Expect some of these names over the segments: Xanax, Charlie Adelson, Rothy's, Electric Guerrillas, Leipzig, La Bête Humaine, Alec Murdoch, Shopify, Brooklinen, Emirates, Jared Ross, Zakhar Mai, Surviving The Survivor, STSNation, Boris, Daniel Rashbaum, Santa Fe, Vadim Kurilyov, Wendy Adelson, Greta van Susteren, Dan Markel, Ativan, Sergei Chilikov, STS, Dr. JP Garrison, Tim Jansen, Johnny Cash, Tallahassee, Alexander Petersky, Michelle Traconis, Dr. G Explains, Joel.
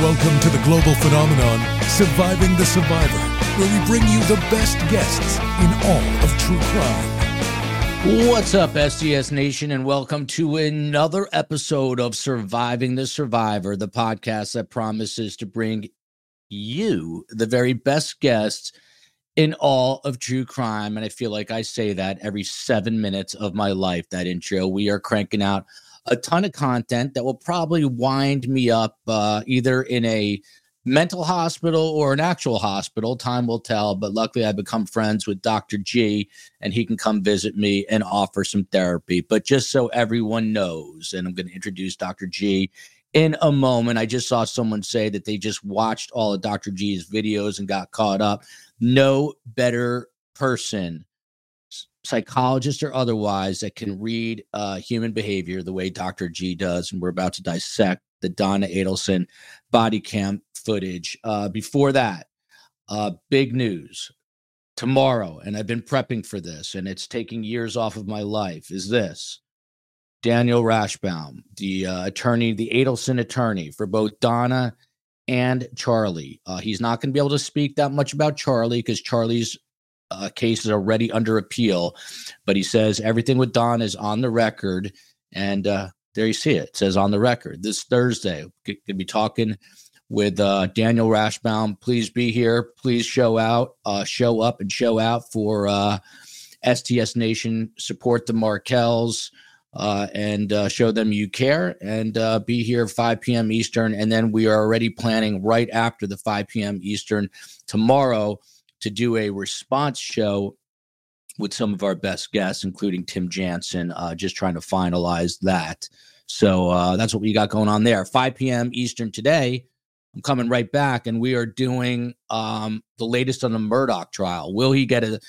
Welcome to the global phenomenon, Surviving the Survivor, where we bring you the best guests in all of true crime. What's up, STSNation, and welcome to another episode of Surviving the Survivor, the podcast that promises to bring you the very best guests in all of true crime. And I feel like I say that every 7 minutes of my life, that intro. We are cranking out a ton of content that will probably wind me up either in a mental hospital or an actual hospital. Time will tell, but luckily I've become friends with Dr. G, and he can come visit me and offer some therapy. But just so everyone knows, and I'm going to introduce Dr. G in a moment. I just saw someone say that they just watched all of Dr. G's videos and got caught up. No better person, psychologist or otherwise, that can read human behavior the way Dr. G does. And we're about to dissect the Donna Adelson body cam footage. Before that, big news tomorrow, and I've been prepping for this, and it's taking years off of my life, is this. Daniel Rashbaum, the attorney, the Adelson attorney for both Donna and Charlie. He's not going to be able to speak that much about Charlie because Charlie's case is already under appeal, but he says everything with Don is on the record, and there you see it. It says on the record. This Thursday, we're going to be talking with Daniel Rashbaum. Please be here. Please show out, show up and show out for STSNation. Support the Markels. And show them you care, and be here 5 p.m. Eastern. And then we are already planning right after the 5 p.m. Eastern tomorrow to do a response show with some of our best guests, including Tim Jansen, just trying to finalize that. So that's what we got going on there. 5 p.m. Eastern today. I'm coming right back, and we are doing the latest on the Murdoch trial. Will he get a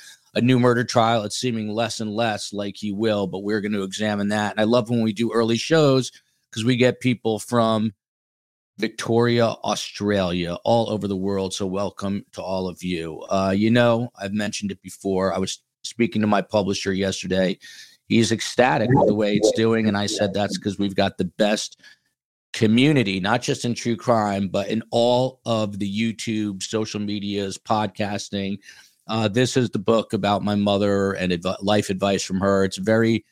new murder trial? It's seeming less and less like he will, but we're going to examine that. And I love when we do early shows because we get people from Victoria, Australia, all over the world. So welcome to all of you. You know, I've mentioned it before. I was speaking to my publisher yesterday. He's ecstatic with the way it's doing. And I said, that's because we've got the best community, not just in true crime, but in all of the YouTube, social medias, podcasting. This is the book about my mother and life advice from her. It's very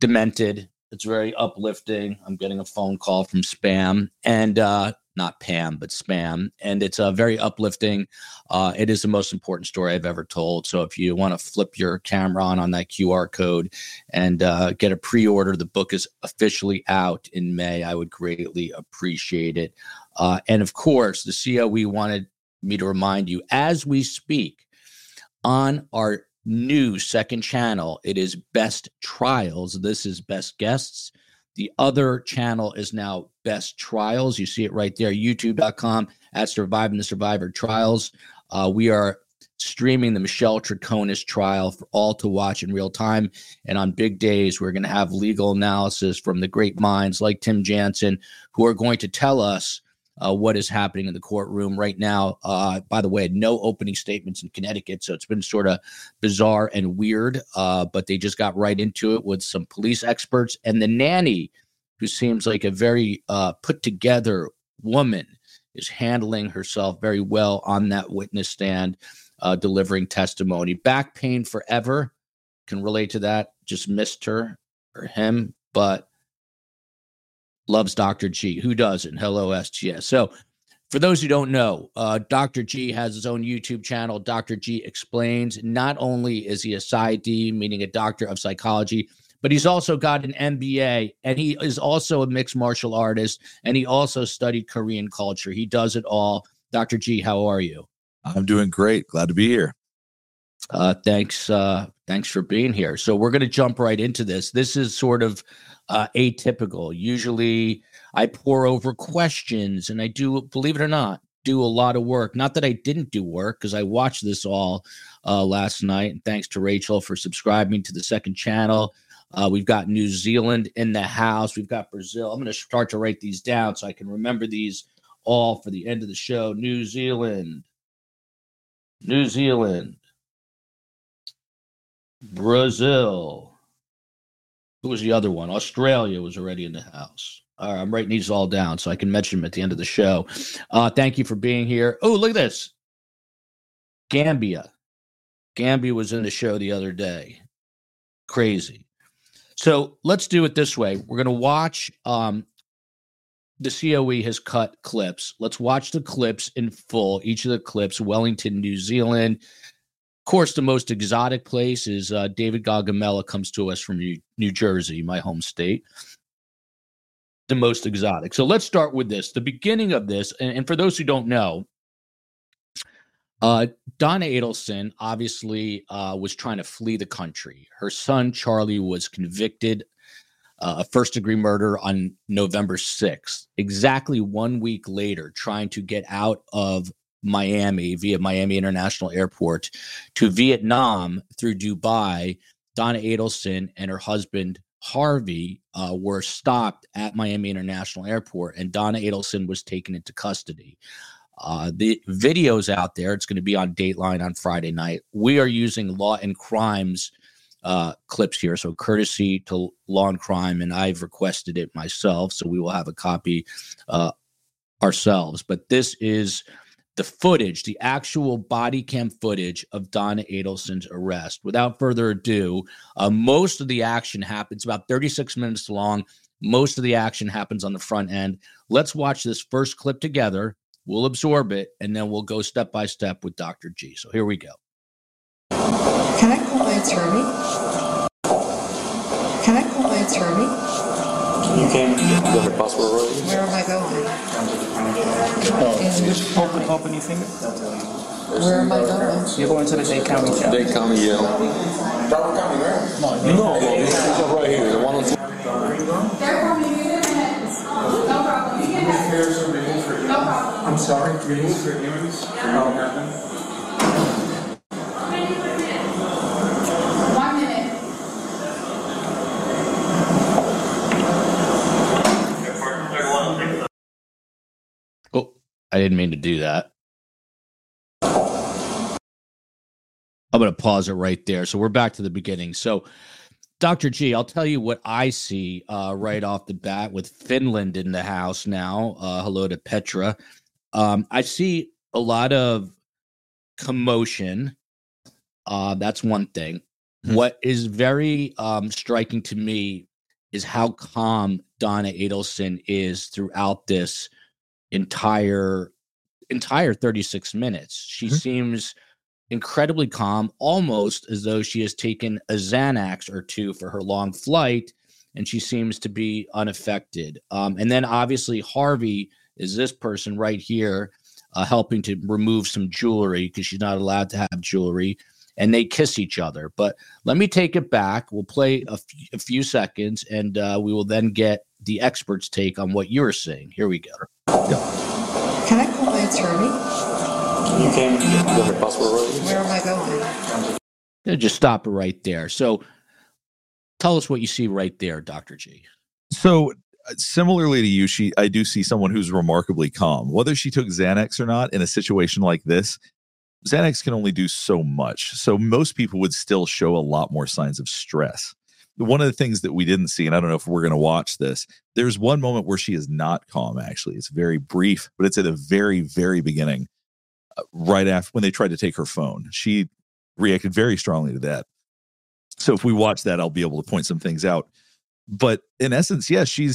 demented. It's very uplifting. I'm getting a phone call from Spam, and not Pam, but Spam. And it's very uplifting. It is the most important story I've ever told. So if you want to flip your camera on that QR code and get a pre-order, the book is officially out in May. I would greatly appreciate it. And of course, the COE wanted me to remind you, as we speak, on our new second channel, it is Best Trials. This is Best Guests. The other channel is now Best Trials. You see it right there, youtube.com at Surviving the Survivor Trials. We are streaming the Michelle Traconis trial for all to watch in real time. And on big days, we're going to have legal analysis from the great minds like Tim Jansen, who are going to tell us what is happening in the courtroom right now. By the way, no opening statements in Connecticut, so it's been sort of bizarre and weird, but they just got right into it with some police experts. And the nanny, who seems like a very put-together woman, is handling herself very well on that witness stand, delivering testimony. Back pain forever. Can relate to that. Just missed her or him, but loves Dr. G. Who doesn't? Hello, STS. So for those who don't know, Dr. G has his own YouTube channel, Dr. G Explains. Not only is he a PsyD, meaning a doctor of psychology, but he's also got an MBA, and he is also a mixed martial artist, and he also studied Korean culture. He does it all. Dr. G, how are you? I'm doing great. Glad to be here. Thanks for being here. So we're going to jump right into this. This is sort of atypical. Usually I pore over questions, and I do, believe it or not, do a lot of work. Not that I didn't do work, because I watched this all last night. And thanks to Rachel for subscribing to the second channel. We've got New Zealand in the house. We've got Brazil. I'm going to start to write these down so I can remember these all for the end of the show. New Zealand. Brazil. Who was the other one? Australia was already in the house. I'm writing these all down so I can mention them at the end of the show. Thank you for being here. Oh, look at this. Gambia. Gambia was in the show the other day. Crazy. So let's do it this way. We're going to watch the COE has cut clips. Let's watch the clips in full, each of the clips, Wellington, New Zealand. Of course, the most exotic place is David Gaugamela comes to us from New Jersey, my home state. The most exotic. So let's start with this. The beginning of this, and for those who don't know, Donna Adelson obviously was trying to flee the country. Her son, Charlie, was convicted of first-degree murder on November 6th, exactly 1 week later, trying to get out of Miami via Miami International Airport to Vietnam through Dubai. Donna Adelson and her husband, Harvey, were stopped at Miami International Airport, and Donna Adelson was taken into custody. The video's out there. It's going to be on Dateline on Friday night. We are using Law and Crime's clips here, so courtesy to Law and Crime, and I've requested it myself, so we will have a copy ourselves. But this is the footage, the actual body cam footage of Donna Adelson's arrest. Without further ado, most of the action happens about 36 minutes long. Most of the action happens on the front end. Let's watch this first clip together. We'll absorb it, and then we'll go step by step with Dr. G. So here we go. Can I call my attorney? Can I call my attorney? You can. Is it possible, Roy? Where am I going? Open your finger. Where am I going? You're going to the Dade County Jail. Dade County, yeah. Broward County, right? No. This is right here. The one on top. They're coming in. No problem. You can have it. No problem. I'm sorry. Readings for hearings? For how it happened? I didn't mean to do that. I'm going to pause it right there. So we're back to the beginning. So, Dr. G, I'll tell you what I see right off the bat with Finland in the house now. Hello to Petra. I see a lot of commotion. That's one thing. Mm-hmm. What is very striking to me is how calm Donna Adelson is throughout this entire 36 minutes. She seems incredibly calm, almost as though she has taken a Xanax or two for her long flight, and she seems to be unaffected. And then obviously Harvey is this person right here helping to remove some jewelry because she's not allowed to have jewelry, and they kiss each other. But let me take it back. We'll play a few seconds, and we will then get the expert's take on what you're seeing. Here we go. Can I call my attorney? You can. Is it possible, Roy? Where am I going? They'll just stop it right there. So tell us what you see right there, Dr. G. So similarly to you, I do see someone who's remarkably calm. Whether she took Xanax or not in a situation like this, Xanax can only do so much. So most people would still show a lot more signs of stress. One of the things that we didn't see, and I don't know if we're going to watch this, there's one moment where she is not calm, actually. It's very brief, but it's at the very, very beginning, right after when they tried to take her phone. She reacted very strongly to that. So if we watch that, I'll be able to point some things out. But in essence, yes, she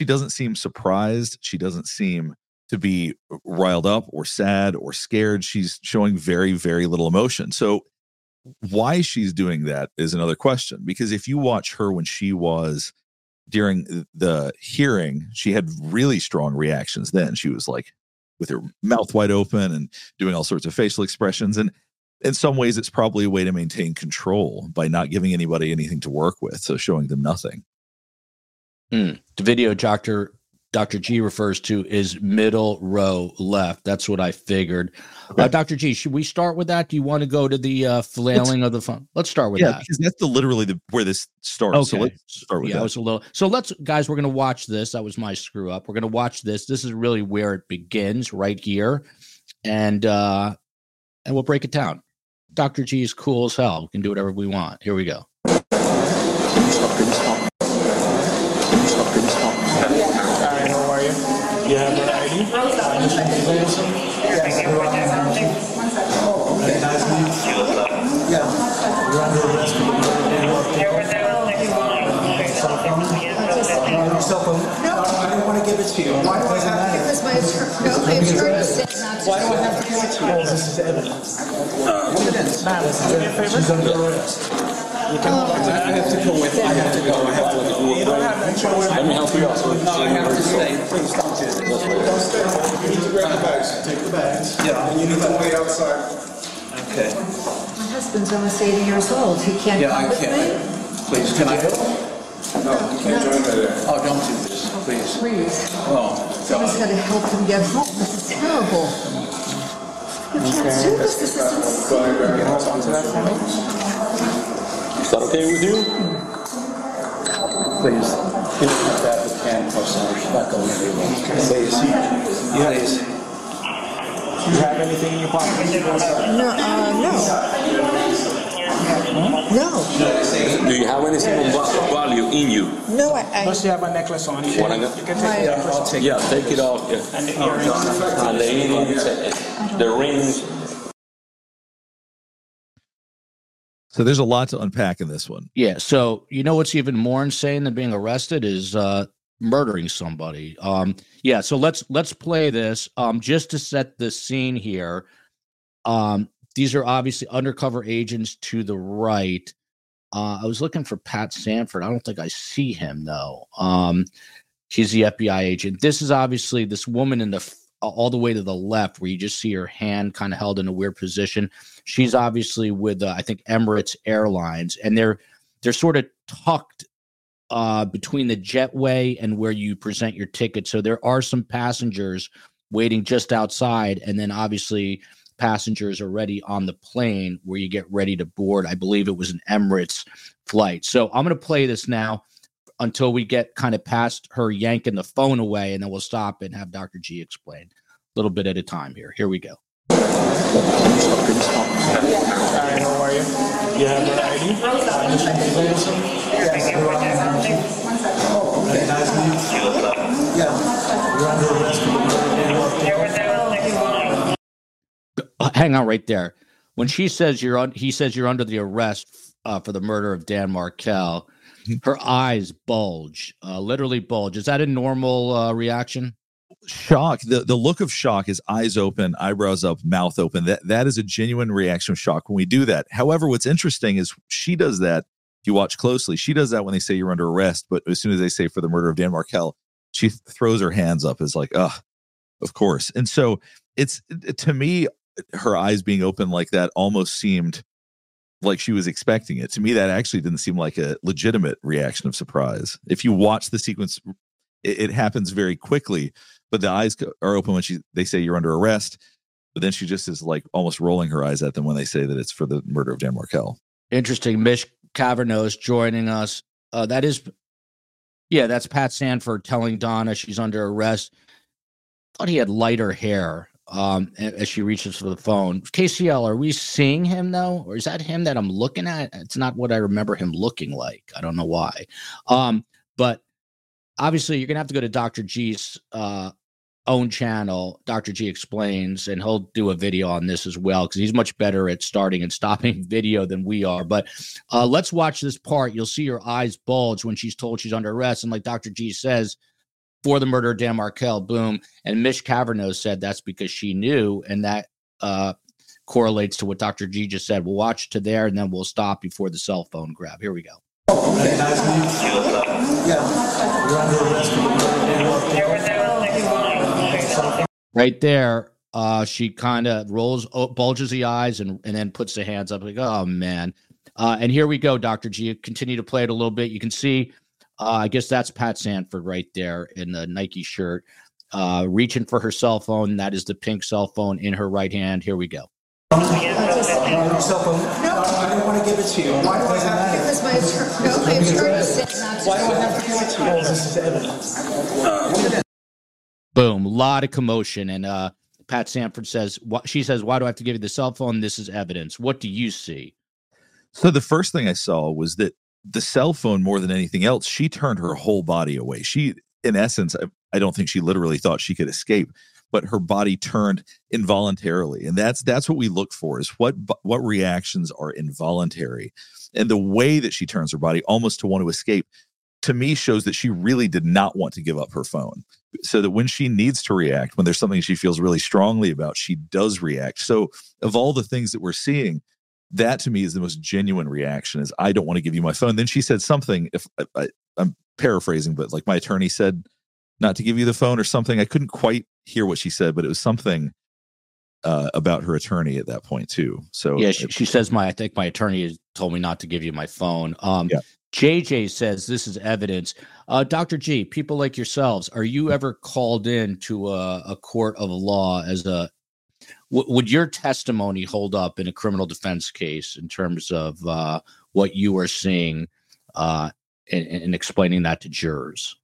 doesn't seem surprised. She doesn't seem to be riled up or sad or scared. She's showing very, very little emotion. So why she's doing that is another question, because if you watch her when she was during the hearing, she had really strong reactions then. She was like with her mouth wide open and doing all sorts of facial expressions. And in some ways, it's probably a way to maintain control by not giving anybody anything to work with, so showing them nothing. The video Dr. G refers to is middle row left. That's what I figured. Okay. Dr. G, should we start with that? Do you want to go to the flailing of the phone? Let's start with that. Yeah, because that's where this starts. Okay. So let's start with that. So guys, we're going to watch this. That was my screw up. We're going to watch this. This is really where it begins, right here. And we'll break it down. Dr. G is cool as hell. We can do whatever we want. Here we go. Stop. Yeah, variety. I don't want to give it to you. Why do I have to give this to you? Why do I have to give it to you? This is evidence. She's under arrest. I have to go with it. I have to go. I have to go. You don't have to go. Let me help you out. No, I have to stay. Please don't do it. Don't stay. You need to grab the bags. Take the bags. Yeah. And you need to wait outside. Okay. My husband's almost 80 years old. He can't come with me? Yeah, I can't. Please, can I help? No, you can't join me there. Oh, don't do this. Please. Please. Oh, God. I just got to help him get home. This is terrible. You can't do this. This is insane. Can you hold on to that for me? Is that okay with you? Please, you don't have to have the can personally. She's not going anywhere. Please, please. Do you have anything in your pocket? No, no. Hmm? No. Do you have anything of value in you? No, I. Plus, you have a necklace on you. You can take it off. I'll take it. Yeah, take it off. Yeah. And the earrings. And the earrings. The rings. So there's a lot to unpack in this one. Yeah. So, you know, what's even more insane than being arrested is murdering somebody. Yeah. So let's play this just to set the scene here. These are obviously undercover agents to the right. I was looking for Pat Sanford. I don't think I see him, though. He's the FBI agent. This is obviously this woman in the all the way to the left where you just see her hand kind of held in a weird position. She's obviously with, I think, Emirates Airlines, and they're sort of tucked between the jetway and where you present your ticket. So there are some passengers waiting just outside, and then obviously passengers already on the plane where you get ready to board. I believe it was an Emirates flight. So I'm going to play this now until we get kind of past her yanking the phone away, and then we'll stop and have Dr. G explain a little bit at a time here. Here we go. Hi, how are you? You have an ID? Hang on right there. When she says you're on, he says you're under the arrest for the murder of Dan Markel. Her eyes bulge, literally bulge. Is that a normal reaction? Shock. The look of shock is eyes open, eyebrows up, mouth open. That is a genuine reaction of shock when we do that. However, what's interesting is she does that. If you watch closely, she does that when they say you're under arrest. But as soon as they say for the murder of Dan Markel, she throws her hands up. It's like, oh, of course. And so it's, to me, her eyes being open like that almost seemed like she was expecting it. To me, that actually didn't seem like a legitimate reaction of surprise. If you watch the sequence, it happens very quickly, but the eyes are open when they say you're under arrest, but then she just is like almost rolling her eyes at them when they say that it's for the murder of Dan Markel. Interesting. Mish Cavernos joining us. That's Pat Sanford telling Donna she's under arrest. Thought he had lighter hair. As she reaches for the phone. KCL, are we seeing him though? Or is that him that I'm looking at? It's not what I remember him looking like. I don't know why. But obviously you're going to have to go to Dr. G's own channel, Dr. G Explains, and he'll do a video on this as well because he's much better at starting and stopping video than we are. But let's watch this part. You'll see her eyes bulge when she's told she's under arrest. And like Dr. G says, for the murder of Dan Markel, boom. And Mish Cavernos said that's because she knew, and that correlates to what Dr. G just said. We'll watch to there, and then we'll stop before the cell phone grab. Here we go. Right there, she kind of bulges the eyes, and then puts the hands up like, oh, man. And here we go, Dr. G. Continue to play it a little bit. You can see. I guess that's Pat Sanford right there in the Nike shirt, reaching for her cell phone. That is the pink cell phone in her right hand. Here we go. I don't want to give it to you. Why do I have to give this? My attorney says not to. Why do I have to give it to you? This is evidence. Boom. A lot of commotion. And Pat Sanford says, she says, why do I have to give you the cell phone? This is evidence. What do you see? So the first thing I saw was that the cell phone, more than anything else, she turned her whole body away. She in essence, I don't think she literally thought she could escape, but her body turned involuntarily. And that's what we look for, is what reactions are involuntary. And the way that she turns her body almost to want to escape, to me, shows that she really did not want to give up her phone. So that when she needs to react, when there's something she feels really strongly about, she does react. So of all the things that we're seeing, that to me is the most genuine reaction, is I don't want to give you my phone. Then she said something, if I'm paraphrasing, but like my attorney said not to give you the phone or something. I couldn't quite hear what she said, but it was something about her attorney at that point too. So yeah, she says, I think my attorney told me not to give you my phone. Yeah. JJ says this is evidence. Dr. G, people like yourselves, are you ever called in to a court of law as would your testimony hold up in a criminal defense case in terms of what you are seeing and explaining that to jurors?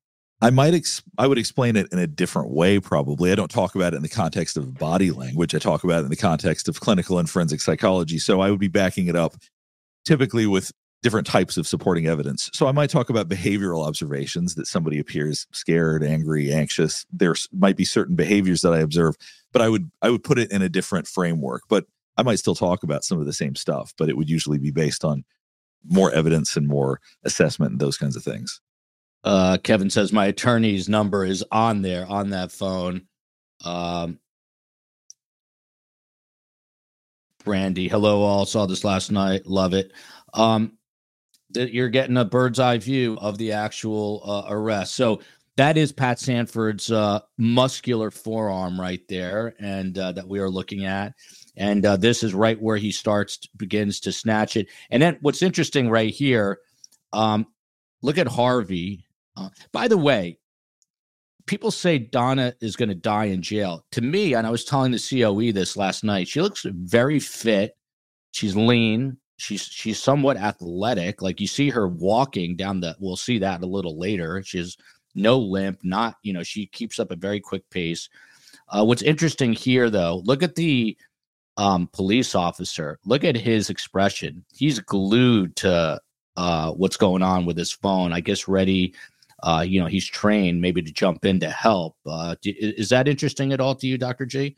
I would explain it in a different way, probably. I don't talk about it in the context of body language. I talk about it in the context of clinical and forensic psychology. So I would be backing it up typically with different types of supporting evidence. So I might talk about behavioral observations, that somebody appears scared, angry, anxious. There might be certain behaviors that I observe, but I would put it in a different framework. But I might still talk about some of the same stuff, but it would usually be based on more evidence and more assessment and those kinds of things. Kevin says, my attorney's number is on there, on that phone. Brandy, hello all. Saw this last night. Love it. That you're getting a bird's eye view of the actual arrest. So that is Pat Sanford's muscular forearm right there, and that we are looking at. And this is right where he begins to snatch it. And then what's interesting right here, look at Harvey. By the way, people say Donna is going to die in jail. To me, and I was telling the COE this last night, she looks very fit. She's lean. She's somewhat athletic. Like, you see her walking down we'll see that a little later. She has no limp, she keeps up a very quick pace. What's interesting here, though, look at the police officer. Look at his expression. He's glued to what's going on with his phone. I guess ready, he's trained maybe to jump in to help. Is that interesting at all to you, Dr. G?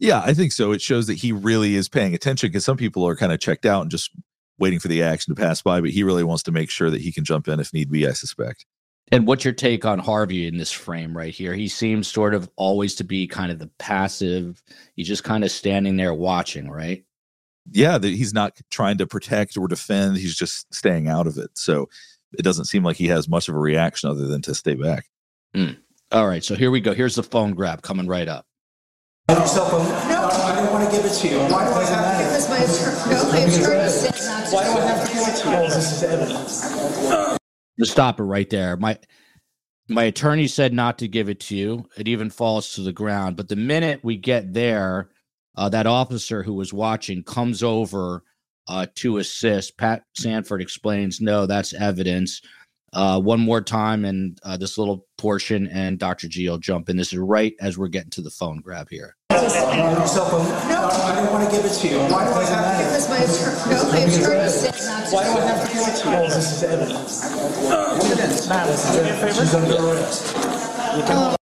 Yeah, I think so. It shows that he really is paying attention, because some people are kind of checked out and just waiting for the action to pass by, but he really wants to make sure that he can jump in if need be, I suspect. And what's your take on Harvey in this frame right here? He seems sort of always to be kind of the passive. He's just kind of standing there watching, right? Yeah, he's not trying to protect or defend. He's just staying out of it. So it doesn't seem like he has much of a reaction other than to stay back. Mm. All right, so here we go. Here's the phone grab coming right up. Your cell phone? No. I don't want to give it to you. Why do I have to? Because my attorney said not to. Why do I have to give it to you? This is evidence. Just stop it right there. My attorney said not to give it to you. It even falls to the ground. But the minute we get there, that officer who was watching comes over to assist. Pat Sanford explains, no, that's evidence. One more time in this little portion, and Dr. G will jump in. This is right as we're getting to the phone grab here. No, I don't want to give it to you. Why do I have to? Because my attorney said not to. Why do I have to give it to you? This is evidence. She's under arrest.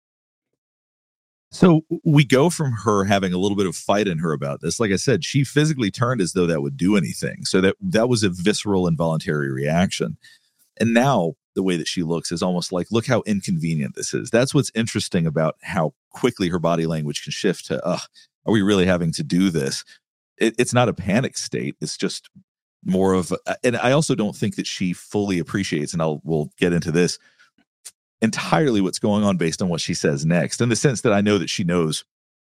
So we go from her having a little bit of fight in her about this. Like I said, she physically turned as though that would do anything. So that was a visceral, involuntary reaction. And now the way that she looks is almost like, look how inconvenient this is. That's what's interesting about how quickly her body language can shift to, are we really having to do this? It's not a panic state. It's just more of, and I also don't think that she fully appreciates, and we'll get into this, entirely what's going on based on what she says next, in the sense that I know that she knows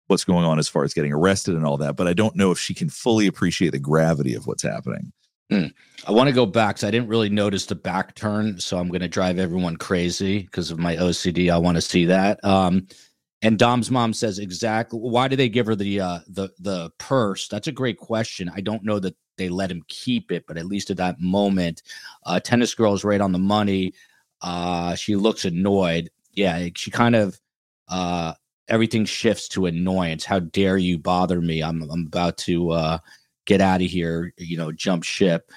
what's going on as far as getting arrested and all that, but I don't know if she can fully appreciate the gravity of what's happening. I want to go back because I didn't really notice the back turn, so I'm going to drive everyone crazy because of my OCD. I want to see that. And Dom's mom says, exactly, why do they give her the purse? That's a great question. I don't know that they let him keep it, but at least at that moment, Tennis Girl is right on the money. She looks annoyed. Yeah, she kind of everything shifts to annoyance. How dare you bother me? I'm about to get out of here, jump ship.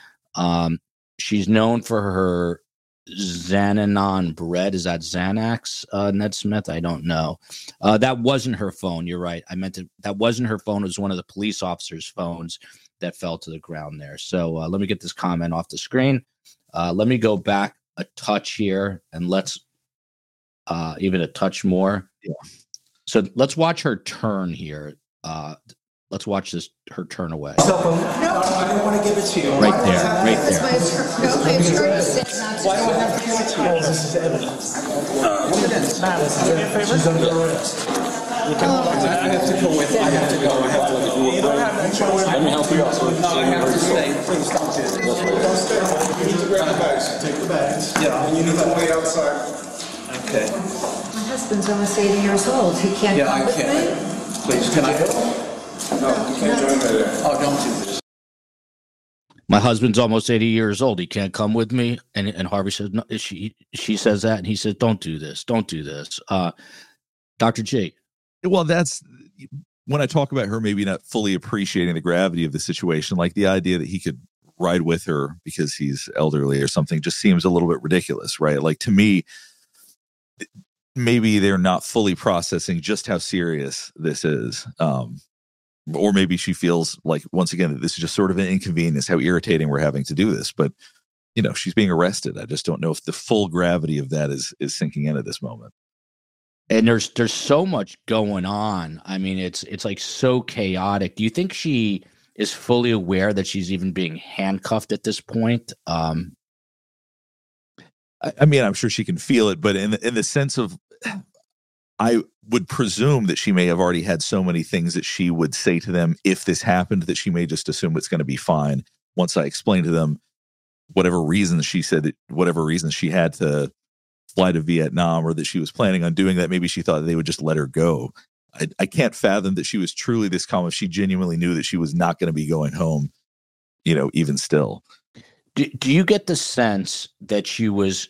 She's known for her Xananon bread. Is that Xanax, Ned Smith? I don't know. That wasn't her phone. You're right. I meant to, that wasn't her phone. It was one of the police officers' phones that fell to the ground there. So let me get this comment off the screen. Let me go back a touch here, and let's even a touch more. Yeah. So let's watch her turn here. Let's watch this, her turn away. So, no. I don't want to give it to you. Right there, right there. Why do I have to give it to you? This is evidence. She's under arrest. I have to go with it. I have to go. I have to go. Let me help you out. I have to stay. Please stop this. You need to grab the bags. Take the bags. Yeah. And you need to wait outside. Okay. My husband's almost 80 years old. He can't come with me? Yeah, I can't. Please, can I go? No, you can't join me. Oh, don't do this. My husband's almost 80 years old. He can't come with me. And Harvey says, no, she says that. And he says, don't do this. Don't do this. Dr. G. Well, that's when I talk about her maybe not fully appreciating the gravity of the situation, like the idea that he could ride with her because he's elderly or something just seems a little bit ridiculous, right? Like to me, maybe they're not fully processing just how serious this is. Or maybe she feels like, once again, that this is just sort of an inconvenience, how irritating we're having to do this. But, you know, she's being arrested. I just don't know if the full gravity of that is sinking in at this moment. And there's so much going on. I mean, it's like so chaotic. Do you think she is fully aware that she's even being handcuffed at this point? I mean, I'm sure she can feel it, but in the sense of... I would presume that she may have already had so many things that she would say to them if this happened that she may just assume it's going to be fine. Once I explained to them whatever reasons she said that, whatever reasons she had to fly to Vietnam or that she was planning on doing that, maybe she thought they would just let her go. I can't fathom that she was truly this calm if she genuinely knew that she was not going to be going home, you know, even still. Do you get the sense that she was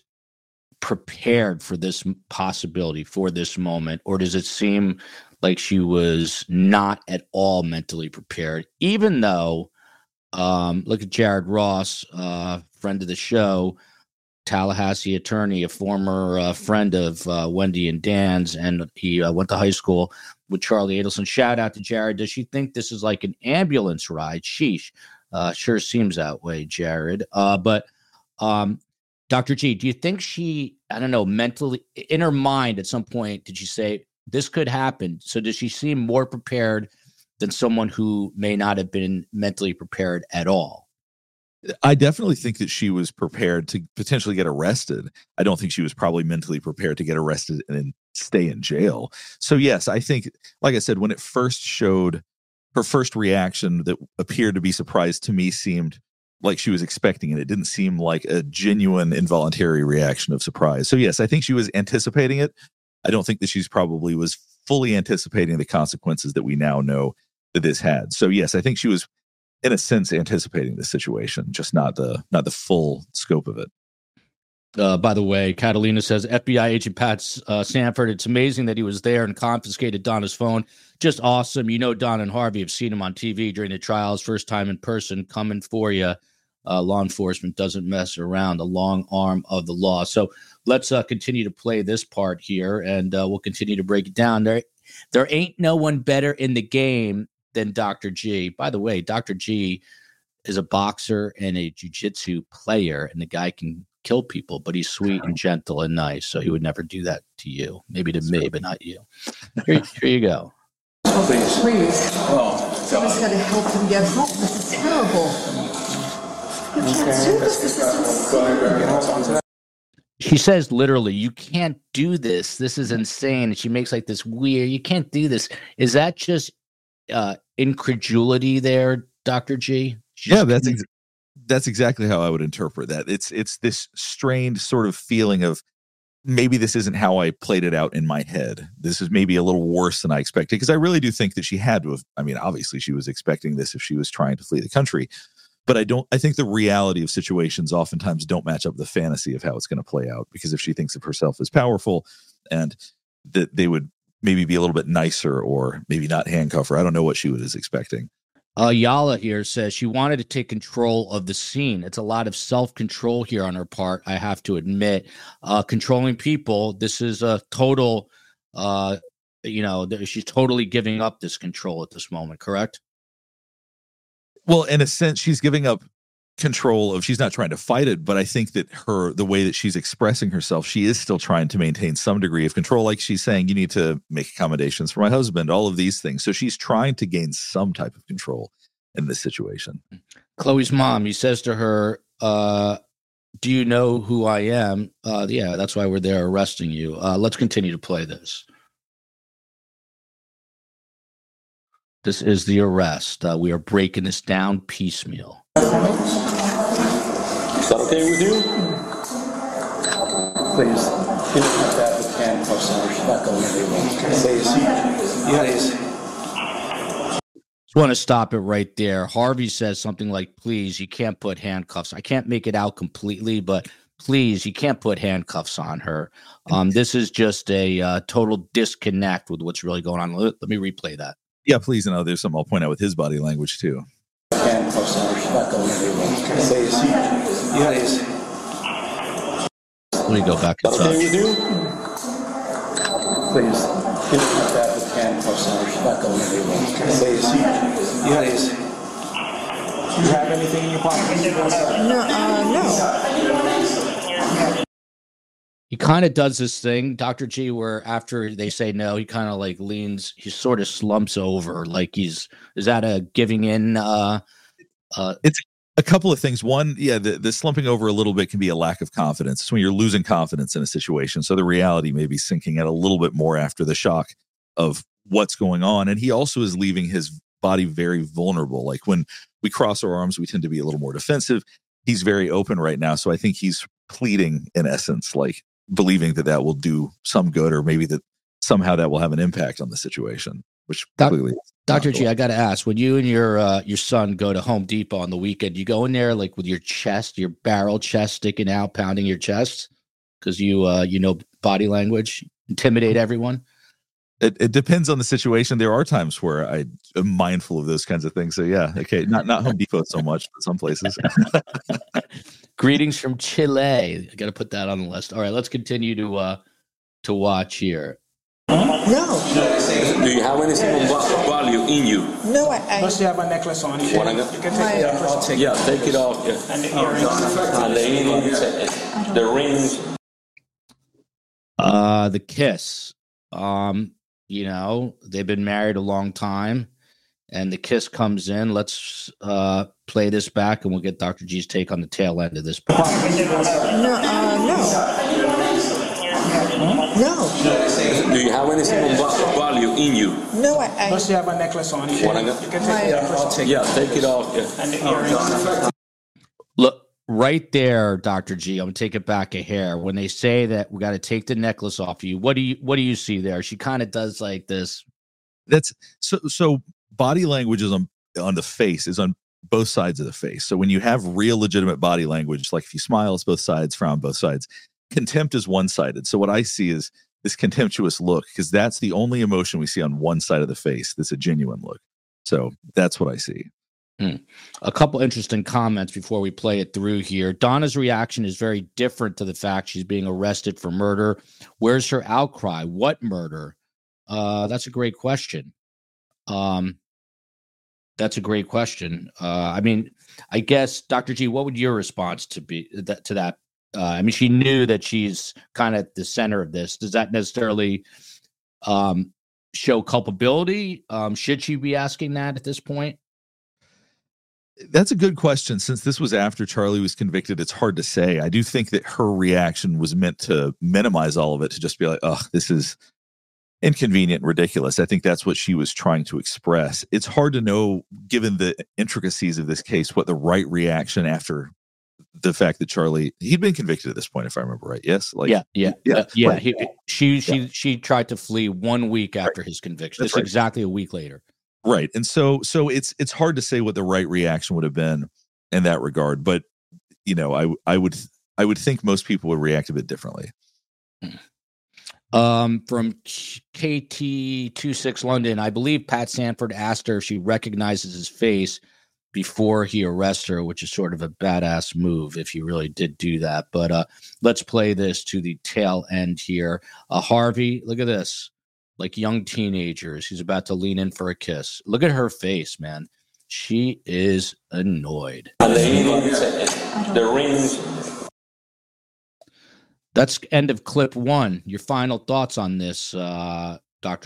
prepared for this possibility, for this moment, or does it seem like she was not at all mentally prepared, even though look at Jared Ross, friend of the show, Tallahassee attorney, a former friend of Wendy and Dan's, and he went to high school with Charlie Adelson. Shout out to Jared. Does she think this is like an ambulance ride? Sheesh. Sure seems that way, Jared. But Dr. G, do you think she, I don't know, mentally, in her mind at some point, did she say, this could happen? So does she seem more prepared than someone who may not have been mentally prepared at all? I definitely think that she was prepared to potentially get arrested. I don't think she was probably mentally prepared to get arrested and then stay in jail. So yes, I think, like I said, when it first showed, her first reaction that appeared to be surprised to me seemed like she was expecting it. It didn't seem like a genuine involuntary reaction of surprise. So yes, I think she was anticipating it. I don't think that she's probably was fully anticipating the consequences that we now know that this had. So yes, I think she was in a sense anticipating the situation, just not the full scope of it. By the way, Catalina says, FBI agent Pat Sanford, it's amazing that he was there and confiscated Donna's phone. Just awesome. You know, Donna and Harvey have seen him on TV during the trials. First time in person, coming for you. Law enforcement doesn't mess around, the long arm of the law. So let's continue to play this part here, and we'll continue to break it down. There ain't no one better in the game than Dr. G. By the way, Dr. G is a boxer and a jiu-jitsu player, and the guy can kill people, but he's sweet and gentle and nice, so he would never do that to you. Maybe to me, but not you. Here you go. Please. Oh, someone's got to help him get home. This is terrible. You can't do this. This is She says literally, you can't do this. This is insane. And she makes like this weird, you can't do this. Is that just incredulity there, Dr. G? Yeah, that's exactly how I would interpret that. It's this strained sort of feeling of maybe this isn't how I played it out in my head. This is maybe a little worse than I expected, because I really do think that she had to have, I mean, obviously she was expecting this if she was trying to flee the country. But I think the reality of situations oftentimes don't match up with the fantasy of how it's going to play out, because if she thinks of herself as powerful and that they would maybe be a little bit nicer or maybe not handcuff her, I don't know what she was expecting. Ayala here says she wanted to take control of the scene. It's a lot of self-control here on her part, I have to admit. Controlling people, this is a total, she's totally giving up this control at this moment, correct? Well, in a sense, she's giving up control of, she's not trying to fight it, but I think that the way that she's expressing herself, she is still trying to maintain some degree of control. Like she's saying, you need to make accommodations for my husband, all of these things. So she's trying to gain some type of control in this situation. Chloe's mom, he says to her, do you know who I am? Yeah, that's why we're there arresting you. Let's continue to play this. This is the arrest. We are breaking this down piecemeal. Is that okay with you? Please. I just want to stop it right there. Harvey says something like, please, you can't put handcuffs. I can't make it out completely, but please, you can't put handcuffs on her. This is just a total disconnect with what's really going on. Let me replay that. Yeah, please. And there's something I'll point out with his body language, too. Let me go back and touch. Please. Do you have anything in your pocket? No. He kind of does this thing, Dr. G, where after they say no, he kind of like leans, he sort of slumps over, like is that a giving in? It's a couple of things. One, yeah, the slumping over a little bit can be a lack of confidence. It's when you're losing confidence in a situation. So the reality may be sinking in a little bit more after the shock of what's going on. And he also is leaving his body very vulnerable. Like when we cross our arms, we tend to be a little more defensive. He's very open right now. So I think he's pleading, in essence, like, believing that that will do some good, or maybe that somehow that will have an impact on the situation, which completely. Dr. G, I got to ask, when you and your son go to Home Depot on the weekend, you go in there like with your chest, your barrel chest sticking out, pounding your chest because body language, intimidate everyone. It depends on the situation. There are times where I am mindful of those kinds of things. So yeah, okay, not Home Depot so much, but some places. Greetings from Chile. I got to put that on the list. All right, let's continue to watch here. No. Do you have any value in you? No, I. Plus, you have a necklace on. You can take it off. Yeah, take it off. Yeah. And the earrings. And the rings. The kiss. They've been married a long time, and the kiss comes in. Let's play this back, and we'll get Dr. G's take on the tail end of this part. No. Do you have any value in you? No, I. Plus, you have a necklace on. You can take it off. Yeah, take it off. Yeah. And the earrings. Look. Right there, Dr. G, I'm going to take it back a hair. When they say that we got to take the necklace off you, what do you see there? She kind of does like this. That's so body language is on the face, is on both sides of the face. So when you have real legitimate body language, like if you smile, it's both sides, frown, both sides. Contempt is one-sided. So what I see is this contemptuous look, because that's the only emotion we see on one side of the face that's a genuine look. So that's what I see. A couple interesting comments before we play it through here. Donna's reaction is very different to the fact she's being arrested for murder. Where's her outcry? What murder? That's a great question. I mean, I guess, Dr. G, what would your response to that? I mean, she knew that she's kind of at the center of this. Does that necessarily show culpability? Should she be asking that at this point? That's a good question. Since this was after Charlie was convicted, it's hard to say. I do think that her reaction was meant to minimize all of it, to just be like, oh, this is inconvenient, ridiculous. I think that's what she was trying to express. It's hard to know, given the intricacies of this case, what the right reaction after the fact that Charlie, he'd been convicted at this point, if I remember right. Yes. She tried to flee 1 week after his conviction. That's exactly a week later. Right. And so it's hard to say what the right reaction would have been in that regard. But, I would think most people would react a bit differently. From KT26 London, I believe Pat Sanford asked her if she recognizes his face before he arrests her, which is sort of a badass move if he really did do that. But let's play this to the tail end here. Harvey, look at this. Like young teenagers, he's about to lean in for a kiss. Look at her face, man. She is annoyed. The rings. That's end of clip one. Your final thoughts on this, Dr.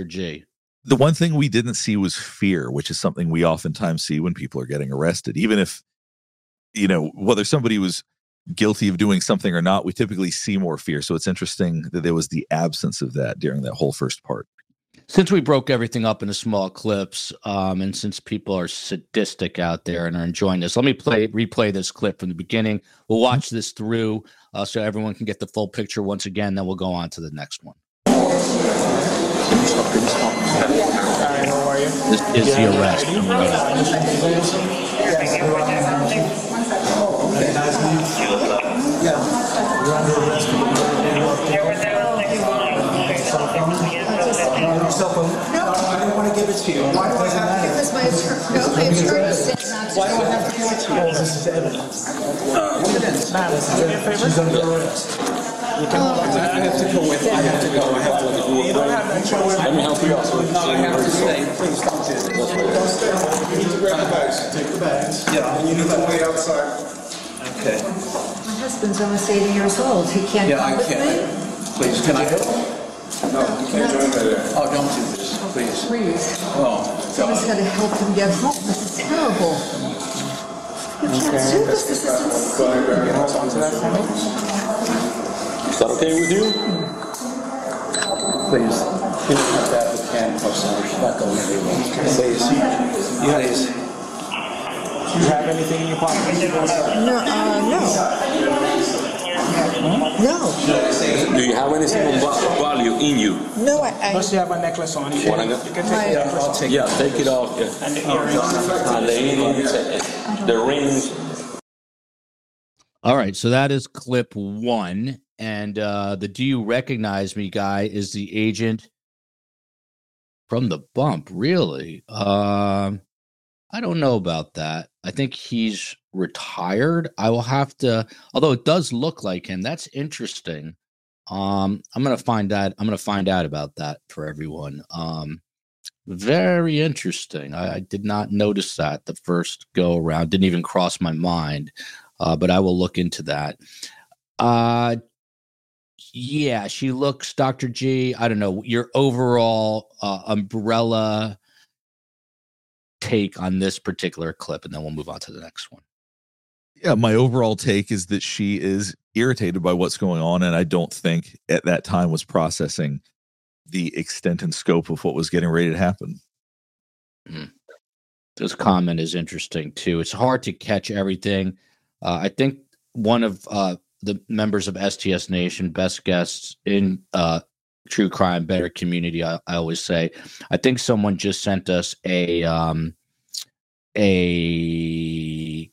G? The one thing we didn't see was fear, which is something we oftentimes see when people are getting arrested. Even if, you know, whether somebody was guilty of doing something or not, we typically see more fear. So it's interesting that there was the absence of that during that whole first part. Since we broke everything up into small clips, and since people are sadistic out there and are enjoying this, let me replay this clip from the beginning. We'll watch this through so everyone can get the full picture once again, then we'll go on to the next one. This is the arrest. No, I don't want to give it to you. Why do I have to give this? My attorney said not to. Why do I have to give it to you? This is evidence. Evidence. She's under arrest. I have to go. You don't have to go. Let me help you out. I have to stay. Please don't do this. Don't stay. You need to grab the bags. Take the bags. Yeah. And you need to wait outside. Okay. My husband's almost 80 years old. He can't come with me? Yeah, I can't. Please, can I help? No, you can't join me there. Oh, don't do this, please. Please. Oh, someone's got to help him get home. This is terrible. You can't do this. This is insane. Is that okay with you? Please. You don't have that with can customers. Not going anywhere. Please. Please. Do you have anything in your pocket? No. No. Do you have any value in you? No, I. Plus, you have a necklace on. You can take it off. Yeah, take it off. Yeah. And the rings. All right, so that is clip one, and the "Do you recognize me?" guy is the agent from The Bump. Really, I don't know about that. I think he's retired. I will have to, although it does look like him. That's interesting. I'm going to find out about that for everyone. Very interesting. I did not notice that the first go around. Didn't even cross my mind, but I will look into that. Yeah, she looks, Dr. G, I don't know, your overall umbrella take on this particular clip, and then we'll move on to the next one. Yeah, my overall take is that she is irritated by what's going on, and I don't think at that time was processing the extent and scope of what was getting ready to happen. Mm. This comment is interesting, too. It's hard to catch everything. I think one of the members of STSNation, best guests in true crime, better community, I always say. I think someone just sent us a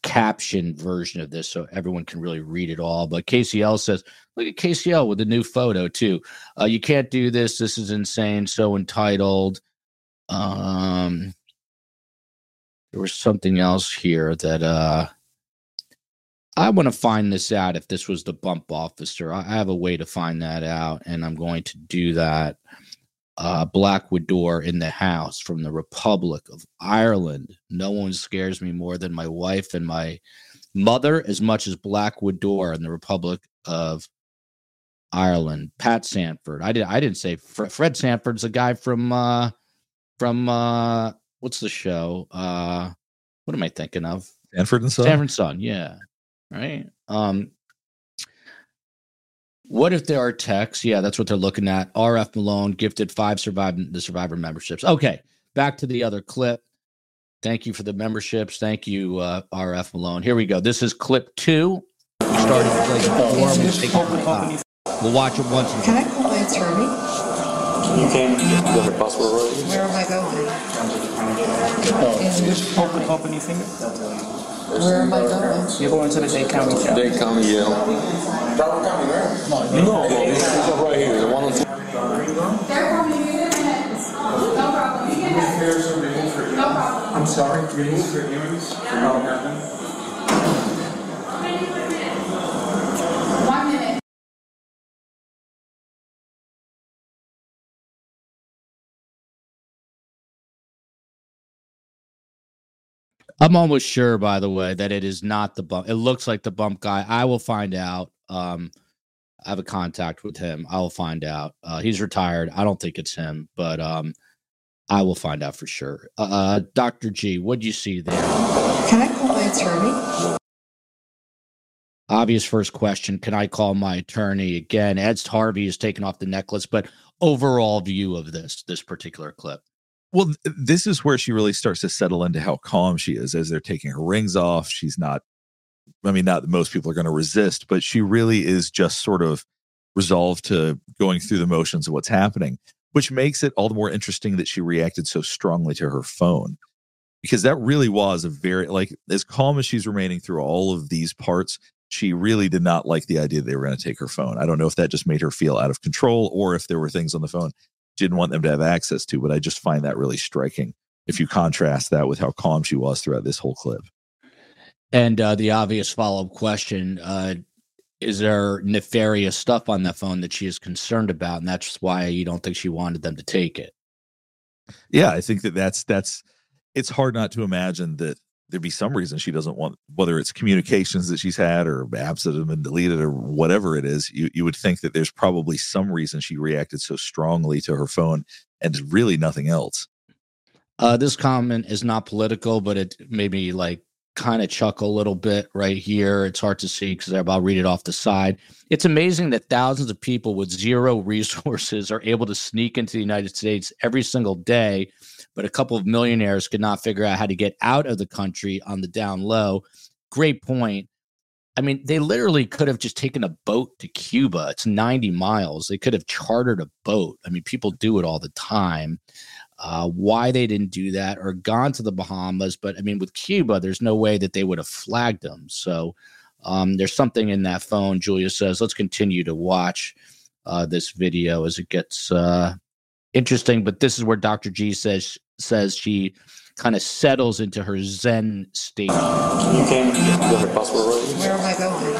caption version of this so everyone can really read it all. But KCL says, look at KCL with the new photo too. You can't do this. This is insane. So entitled. There was something else here that I want to find this out if this was the bump officer. I have a way to find that out, and I'm going to do that. Black Widow in the house from the Republic of Ireland. No one scares me more than my wife and my mother, as much as Black Widow in the Republic of Ireland. Pat Sanford. I didn't say Fred Sanford's a guy from what's the show? What am I thinking of? Sanford and Son. Sanford and Son. Yeah. Right. What if there are texts? Yeah, that's what they're looking at. RF Malone gifted 5 Surviving the Survivor memberships. Okay, back to the other clip. Thank you for the memberships. Thank you, RF Malone. Here we go. This is clip 2. We're starting to play 4. We'll watch it once. Can I call my attorney? You can. Do you have a password already? Where am I going? Open your finger. Where am I going? You're going to the Dade County Jail. Dade County Jail. Broward County, right? No, it's right here. The one on two. chairs are removed for hearings. No problem. I'm sorry? Removed for hearings? No. For nothing. I'm almost sure, by the way, that it is not the bump. It looks like the bump guy. I will find out. I have a contact with him. I will find out. He's retired. I don't think it's him, but I will find out for sure. Dr. G, what do you see there? Can I call my attorney? Obvious first question. Can I call my attorney? Again, Ed's Harvey is taking off the necklace, but overall view of this particular clip. Well, this is where she really starts to settle into how calm she is as they're taking her rings off. She's not, I mean, not that most people are going to resist, but she really is just sort of resolved to going through the motions of what's happening, which makes it all the more interesting that she reacted so strongly to her phone, because that really was a very, like, as calm as she's remaining through all of these parts, she really did not like the idea that they were going to take her phone. I don't know if that just made her feel out of control or if there were things on the phone didn't want them to have access to, but I just find that really striking if you contrast that with how calm she was throughout this whole clip. And the obvious follow-up question, is there nefarious stuff on that phone that she is concerned about, and that's why you don't think she wanted them to take it? Yeah, I think that that's it's hard not to imagine that there'd be some reason she doesn't want, whether it's communications that she's had or apps that have been deleted or whatever it is. You would think that there's probably some reason she reacted so strongly to her phone and really nothing else. This comment is not political, but it made me like kind of chuckle a little bit right here. It's hard to see because I'll read it off the side. It's amazing that thousands of people with zero resources are able to sneak into the United States every single day, but a couple of millionaires could not figure out how to get out of the country on the down low. Great point. I mean, they literally could have just taken a boat to Cuba. It's 90 miles. They could have chartered a boat. I mean, people do it all the time. Why they didn't do that or gone to the Bahamas. But I mean, with Cuba, there's no way that they would have flagged them. So there's something in that phone. Julia says, let's continue to watch this video as it gets interesting. But this is where Dr. G says she kind of settles into her Zen state. You came to get the password right? Where am I going?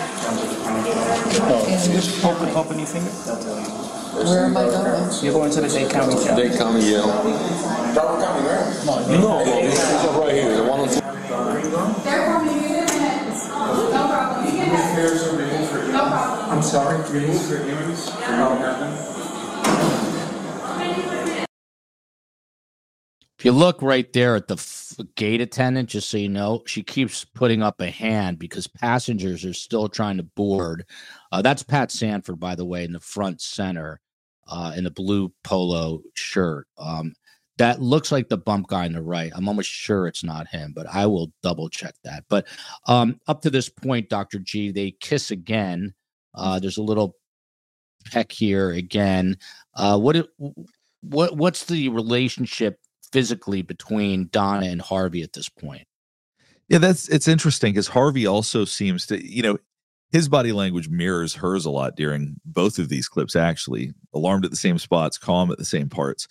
Open your finger. Where am I going? You're going to the Dade County Jail. Dade County Jail. Broward County, right? No, this is right here. The one on top. They're coming in. No problem. You can hear some reading for you. No problem. I'm sorry, reading for humans? No, nothing. If you look right there at the gate attendant, just so you know, she keeps putting up a hand because passengers are still trying to board. That's Pat Sanford, by the way, in the front center in the blue polo shirt. That looks like the bump guy on the right. I'm almost sure it's not him, but I will double check that. But up to this point, Dr. G, they kiss again. There's a little peck here again. What's the relationship physically between Donna and Harvey at this point? Yeah, it's interesting because Harvey also seems to, you know, his body language mirrors hers a lot during both of these clips, actually. Alarmed at the same spots, calm at the same parts.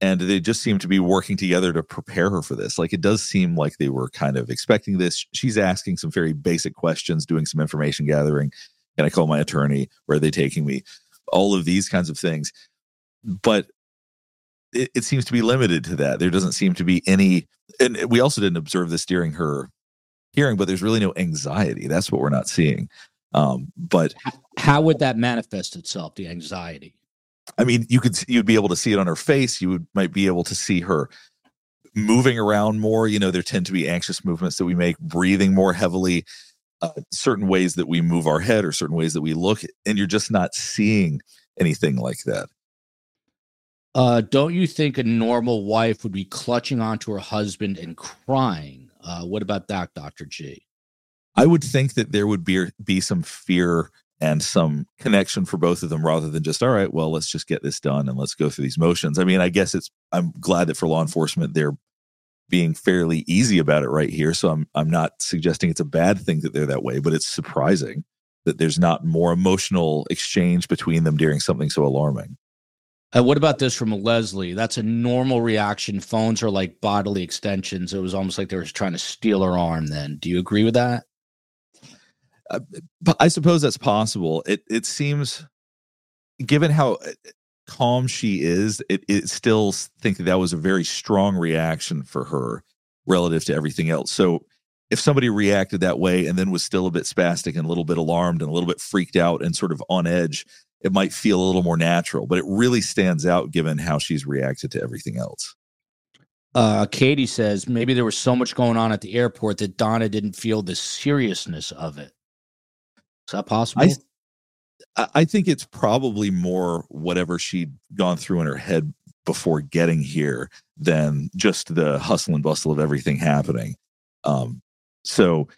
And they just seem to be working together to prepare her for this. Like, it does seem like they were kind of expecting this. She's asking some very basic questions, doing some information gathering. Can I call my attorney? Where are they taking me? All of these kinds of things. But it seems to be limited to that. There doesn't seem to be any, and we also didn't observe this during her hearing, but there's really no anxiety. That's what we're not seeing. But how would that manifest itself, the anxiety? I mean, you'd be able to see it on her face. You might be able to see her moving around more. You know, there tend to be anxious movements that we make, breathing more heavily, certain ways that we move our head or certain ways that we look, and you're just not seeing anything like that. Don't you think a normal wife would be clutching onto her husband and crying? What about that, Dr. G? I would think that there would be some fear and some connection for both of them rather than just, all right, well, let's just get this done and let's go through these motions. I mean, I guess I'm glad that for law enforcement, they're being fairly easy about it right here. So I'm not suggesting it's a bad thing that they're that way, but it's surprising that there's not more emotional exchange between them during something so alarming. What about this from Leslie? That's a normal reaction. Phones are like bodily extensions. It was almost like they were trying to steal her arm then. Do you agree with that? I suppose that's possible. It seems, given how calm she is, it still think that was a very strong reaction for her relative to everything else. So if somebody reacted that way and then was still a bit spastic and a little bit alarmed and a little bit freaked out and sort of on edge, it might feel a little more natural, but it really stands out given how she's reacted to everything else. Katie says, maybe there was so much going on at the airport that Donna didn't feel the seriousness of it. Is that possible? I think it's probably more whatever she'd gone through in her head before getting here than just the hustle and bustle of everything happening. So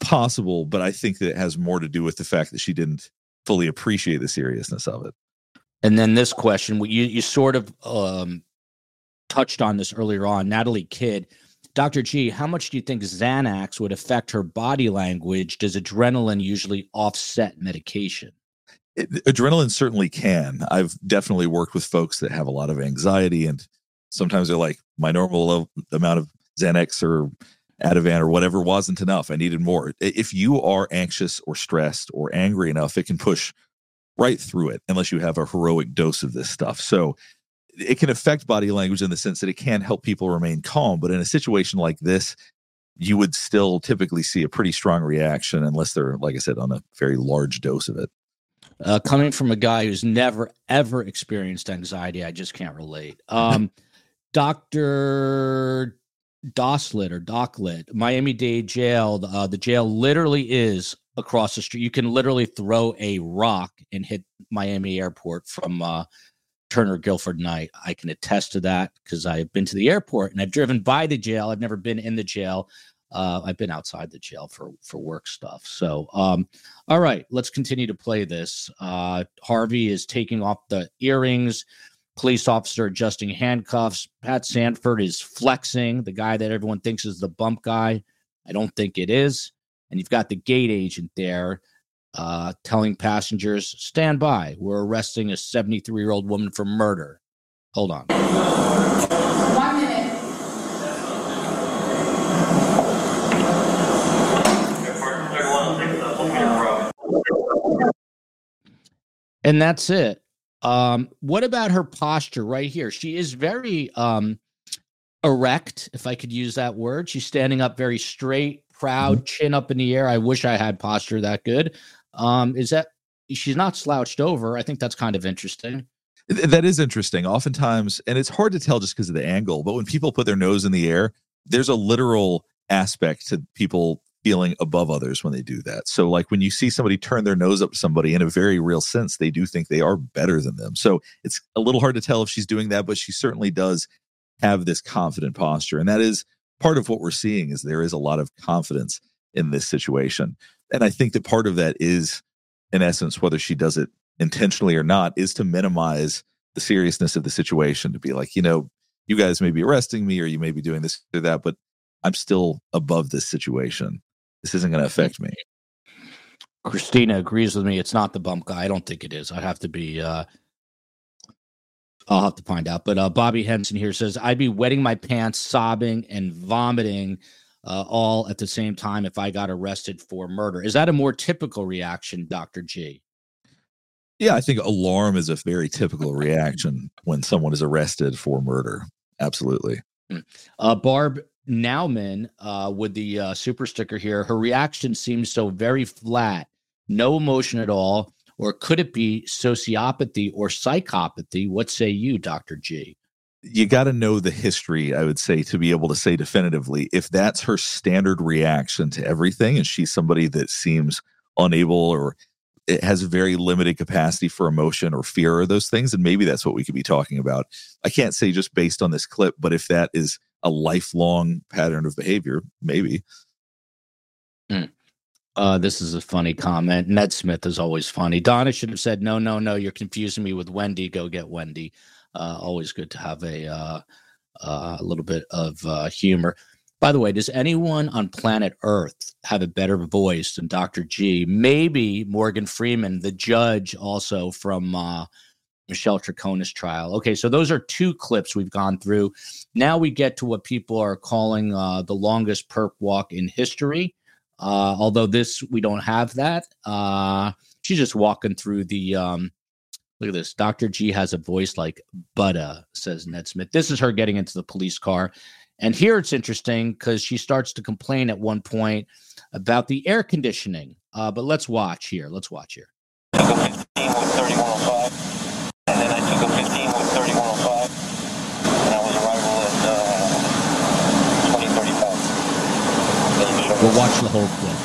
possible, but I think that it has more to do with the fact that she didn't fully appreciate the seriousness of it. And then this question, you sort of touched on this earlier on. Natalie Kidd, Dr. G, how much do you think Xanax would affect her body language? Does adrenaline usually offset medication? Adrenaline certainly can. I've definitely worked with folks that have a lot of anxiety, and sometimes they're like, my normal amount of Xanax or Ativan or whatever wasn't enough. I needed more. If you are anxious or stressed or angry enough, it can push right through it unless you have a heroic dose of this stuff. So it can affect body language in the sense that it can help people remain calm. But in a situation like this, you would still typically see a pretty strong reaction unless they're, like I said, on a very large dose of it. Coming from a guy who's never, ever experienced anxiety, I just can't relate. Dr. Doslit or Doclet, Miami-Dade jail, the jail literally is across the street. You can literally throw a rock and hit Miami Airport from Turner Guilford Knight. I can attest to that because I've been to the airport and I've driven by the jail. I've never been in the jail. I've been outside the jail for work stuff. So, all right, let's continue to play this. Harvey is taking off the earrings. Police officer adjusting handcuffs. Pat Sanford is flexing, the guy that everyone thinks is the bump guy. I don't think it is. And you've got the gate agent there telling passengers, stand by. We're arresting a 73-year-old woman for murder. Hold on. 1 minute. And that's it. What about her posture right here? She is very erect, if I could use that word. She's standing up very straight, proud, chin up in the air. I wish I had posture that good. Is that she's not slouched over. I think that's kind of interesting. That is interesting. Oftentimes, and it's hard to tell just because of the angle, but when people put their nose in the air, there's a literal aspect to people feeling above others when they do that. So like when you see somebody turn their nose up to somebody, in a very real sense, they do think they are better than them. So it's a little hard to tell if she's doing that, but she certainly does have this confident posture. And that is part of what we're seeing, is there is a lot of confidence in this situation. And I think that part of that is, in essence, whether she does it intentionally or not, is to minimize the seriousness of the situation, to be like, you know, you guys may be arresting me or you may be doing this or that, but I'm still above this situation. This isn't going to affect me. Christina agrees with me. It's not the bump guy. I don't think it is. I'll have to find out. But Bobby Henson here says, I'd be wetting my pants, sobbing, and vomiting all at the same time if I got arrested for murder. Is that a more typical reaction, Dr. G? Yeah, I think alarm is a very typical reaction when someone is arrested for murder. Absolutely. Barb Nowman with the super sticker here, her reaction seems so very flat, no emotion at all. Or could it be sociopathy or psychopathy? What say you, Dr. G? You got to know the history, I would say, to be able to say definitively if that's her standard reaction to everything, and she's somebody that seems unable or it has very limited capacity for emotion or fear or those things, and maybe that's what we could be talking about. I can't say just based on this clip, but if that is a lifelong pattern of behavior, maybe. This is a funny comment. Ned Smith is always funny. Donna should have said, no, you're confusing me with Wendy. Go get Wendy. Always good to have a little bit of humor. By the way, does anyone on planet Earth have a better voice than Dr. G? Maybe Morgan Freeman, the judge also from Michelle Traconis trial. Okay, so those are two clips we've gone through. Now we get to what people are calling the longest perp walk in history. Although this, we don't have that. She's just walking through the, look at this. Dr. G has a voice like butter, says Ned Smith. This is her getting into the police car. And here it's interesting because she starts to complain at one point about the air conditioning. But let's watch here. Let's watch here. I took a 15 with 3105. And then I took a 15 with 3105. And I was arrival at 2035. We'll watch the whole clip.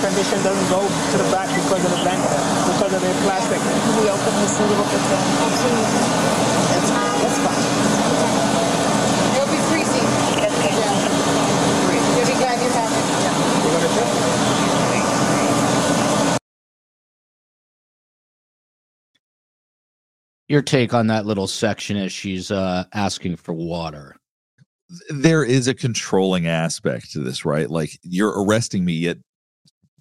Condition doesn't go to the back because of the vent, because of the plastic. We open this a little bit. That's fine. It'll be freezing. Yes, okay. Yeah. You'll be glad you have it. Yeah. You want to check? Your take on that little section is she's asking for water. There is a controlling aspect to this, right? Like, you're arresting me, yet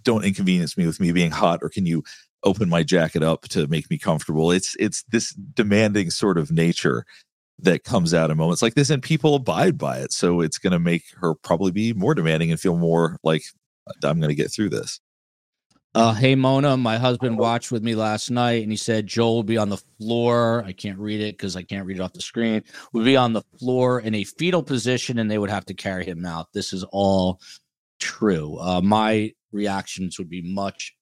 don't inconvenience me with me being hot, or can you open my jacket up to make me comfortable? It's this demanding sort of nature that comes out in moments like this, and people abide by it. So it's going to make her probably be more demanding and feel more like, I'm going to get through this. Hey, Mona, my husband watched with me last night, and he said Joel will be on the floor. I can't read it because I can't read it off the screen. Would be on the floor in a fetal position, and they would have to carry him out. This is all true. My reactions would be much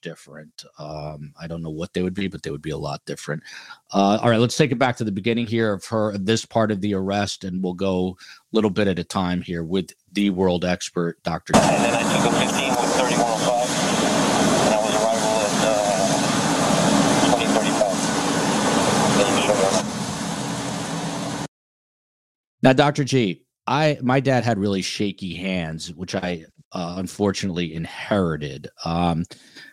different. I don't know what they would be, but they would be a lot different. All right, let's take it back to the beginning here of her, this part of the arrest, and we'll go a little bit at a time here with the world expert, Dr. G. And then I took a 15 with 3105, and I was arrival at 2035. Now, Dr. G, my dad had really shaky hands, which I unfortunately inherited.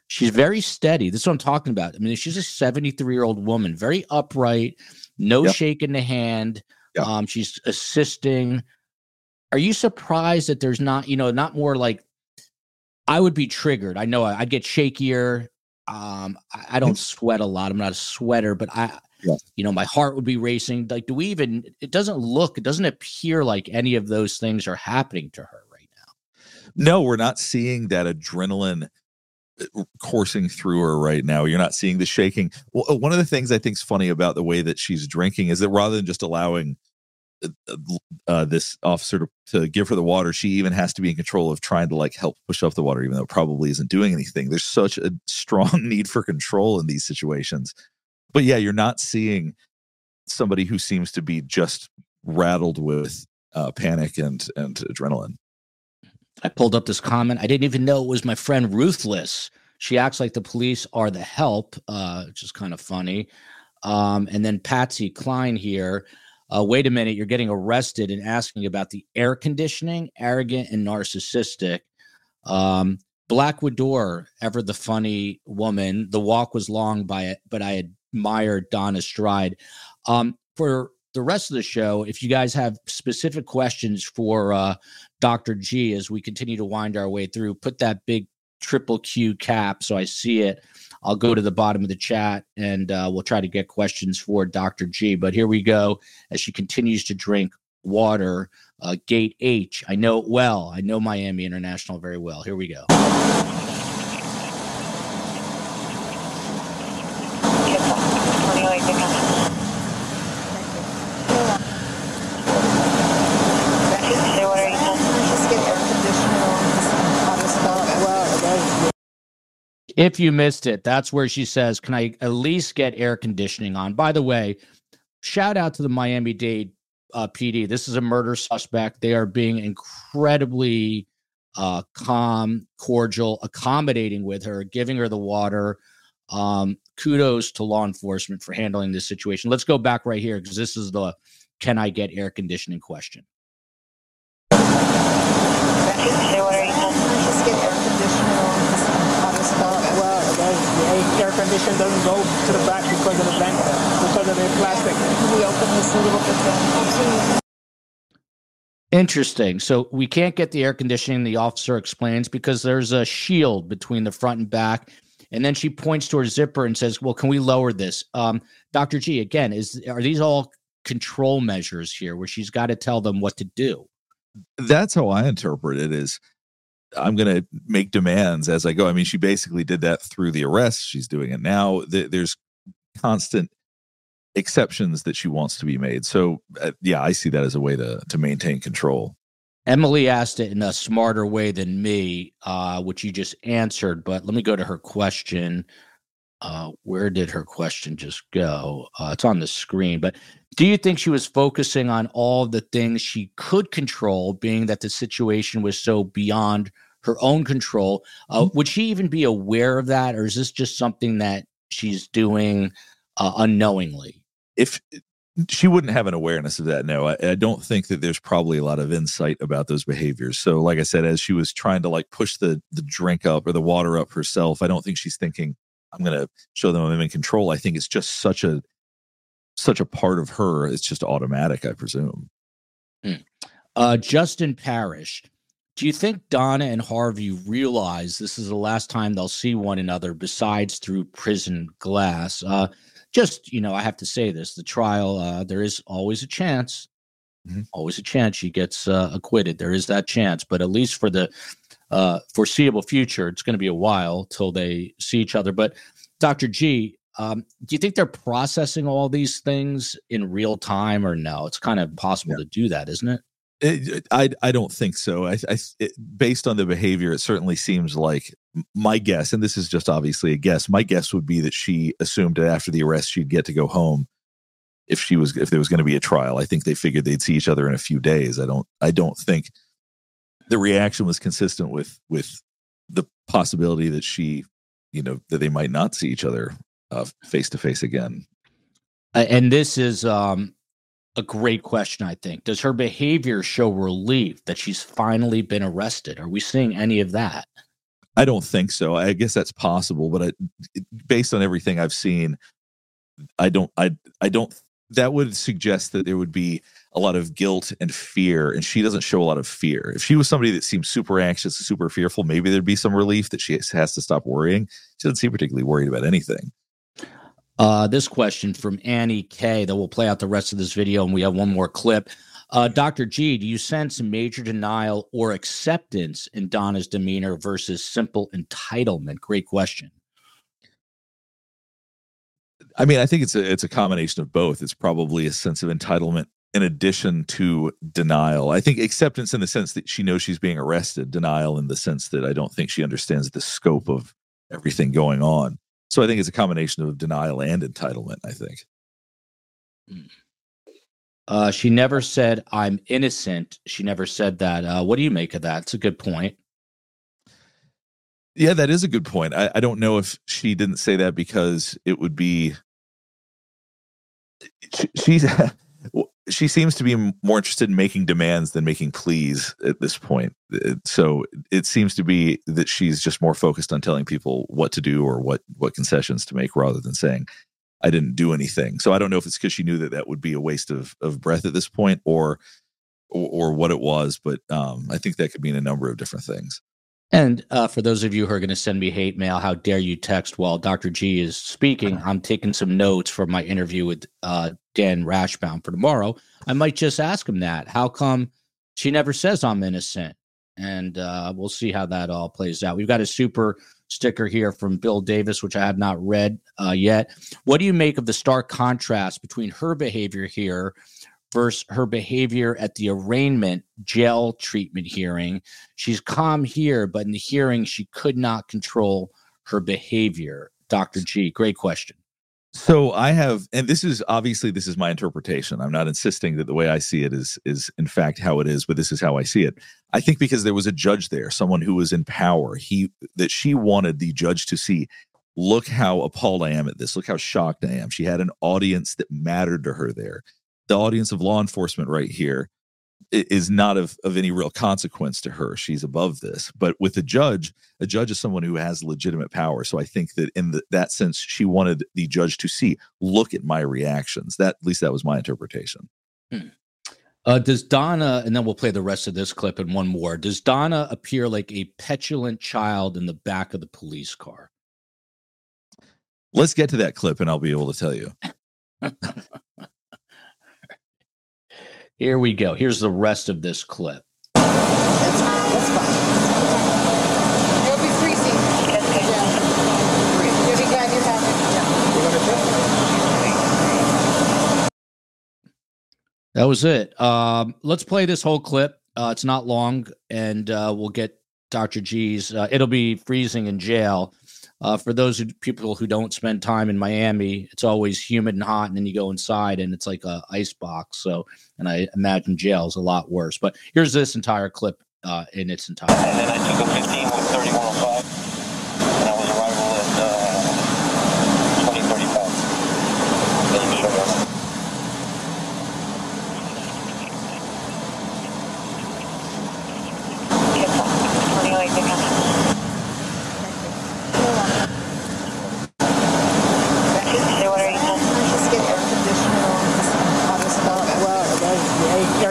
She's very steady. This is what I'm talking about. I mean, she's a 73-year-old woman, very upright, no shake in the hand. Yep. She's assisting. Are you surprised that there's not, not more like, I would be triggered. I know I'd get shakier. I don't sweat a lot. I'm not a sweater, but my heart would be racing. Like, it doesn't appear like any of those things are happening to her right now. No, we're not seeing that adrenaline coursing through her right now. You're not seeing the shaking. Well, one of the things I think is funny about the way that she's drinking is that rather than just allowing this officer to give her the water, she even has to be in control of trying to like help push up the water, even though it probably isn't doing anything. There's such a strong need for control in these situations. But yeah, you're not seeing somebody who seems to be just rattled with panic and adrenaline. I pulled up this comment. I didn't even know it was my friend Ruthless. She acts like the police are the help, which is kind of funny. And then Patsy Klein here. Wait a minute, you're getting arrested and asking about the air conditioning, arrogant and narcissistic. Black Widow, ever the funny woman. The walk was long by it, but I admired Donna's stride. For the rest of the show, if you guys have specific questions for Dr. G as we continue to wind our way through, put that big triple Q cap so I see it. I'll go to the bottom of the chat and we'll try to get questions for Dr. G. But here we go as she continues to drink water. Gate H. I know it well. I know Miami International very well. Here we go. If you missed it, that's where she says, can I at least get air conditioning on? By the way, shout out to the Miami-Dade PD. This is a murder suspect. They are being incredibly calm, cordial, accommodating with her, giving her the water. Kudos to law enforcement for handling this situation. Let's go back right here because this is the can I get air conditioning question. Just get air conditioning. Well, their condition doesn't go to the back because of the vent, because of the plastic. We open this a little bit. Interesting. So we can't get the air conditioning, the officer explains, because there's a shield between the front and back. And then she points to her zipper and says, well, can we lower this? Dr. G, again, are these all control measures here where she's got to tell them what to do? That's how I interpret it, is I'm going to make demands as I go. I mean, she basically did that through the arrest. She's doing it now. There's constant exceptions that she wants to be made. So, yeah, I see that as a way to maintain control. Emily asked it in a smarter way than me, which you just answered. But let me go to her question. Where did her question just go? It's on the screen. But do you think she was focusing on all the things she could control, being that the situation was so beyond her own control? Would she even be aware of that? Or is this just something that she's doing unknowingly? If she wouldn't have an awareness of that. No, I don't think that there's probably a lot of insight about those behaviors. So like I said, as she was trying to like push the drink up or the water up herself, I don't think she's thinking, I'm going to show them I'm in control. I think it's just such a part of her. It's just automatic, I presume. Justin Parrish, do you think Donna and Harvey realize this is the last time they'll see one another besides through prison glass? Just, you know, I have to say this, the trial, there is always a chance, she gets acquitted. There is that chance, but at least for the foreseeable future, it's going to be a while till they see each other. But Dr. G, do you think they're processing all these things in real time or no? It's kind of impossible to do that, isn't it? I don't think so. Based on the behavior, it certainly seems like, my guess, and this is just obviously a guess, my guess would be that she assumed that after the arrest she'd get to go home if there was going to be a trial. I think they figured they'd see each other in a few days. I don't think the reaction was consistent with the possibility that she, you know, that they might not see each other face to face again. And this is a great question, I think. Does her behavior show relief that she's finally been arrested? Are we seeing any of that? I don't think so. I guess that's possible, but based on everything I've seen, I don't. That would suggest that there would be a lot of guilt and fear, and she doesn't show a lot of fear. If she was somebody that seemed super anxious, super fearful, maybe there'd be some relief that she has to stop worrying. She doesn't seem particularly worried about anything. This question from Annie K. that will play out the rest of this video, and we have one more clip. Dr. G, do you sense major denial or acceptance in Donna's demeanor versus simple entitlement? Great question. I mean, I think it's a combination of both. It's probably a sense of entitlement in addition to denial. I think acceptance in the sense that she knows she's being arrested, denial in the sense that I don't think she understands the scope of everything going on. So I think it's a combination of denial and entitlement, I think. She never said, I'm innocent. She never said that. What do you make of that? It's a good point. Yeah, that is a good point. I don't know if she didn't say that because it would be... She seems to be more interested in making demands than making pleas at this point. So it seems to be that she's just more focused on telling people what to do or what concessions to make rather than saying, I didn't do anything. So I don't know if it's because she knew that would be a waste of breath at this point or what it was. But I think that could mean a number of different things. And for those of you who are going to send me hate mail, how dare you text while Dr. G is speaking? I'm taking some notes for my interview with Dan Rashbaum for tomorrow. I might just ask him that. How come she never says I'm innocent? And we'll see how that all plays out. We've got a super sticker here from Bill Davis, which I have not read yet. What do you make of the stark contrast between her behavior here versus her behavior at the arraignment jail treatment hearing? She's calm here, but in the hearing, she could not control her behavior. Dr. G, great question. So I have, and this is my interpretation. I'm not insisting that the way I see it is in fact how it is, but this is how I see it. I think because there was a judge there, someone who was in power, she wanted the judge to see, look how appalled I am at this. Look how shocked I am. She had an audience that mattered to her there. The audience of law enforcement right here is not of any real consequence to her. She's above this. But with a judge is someone who has legitimate power. So I think that in that sense, she wanted the judge to see, look at my reactions. That, at least that was my interpretation. Hmm. Does Donna, and then we'll play the rest of this clip and one more, does Donna appear like a petulant child in the back of the police car? Let's get to that clip and I'll be able to tell you. Here we go. Here's the rest of this clip. That's fine. That's fine. There'll be freezing. Yeah. You'll be glad you have it. That was it. Let's play this whole clip. It's not long, and we'll get Dr. G's. It'll be freezing in jail. For those people who don't spend time in Miami, it's always humid and hot, and then you go inside, and it's like an ice box. So, and I imagine jail is a lot worse. But here's this entire clip in its entirety. And then I took a 15 with 3105, and I was arrival at 2035.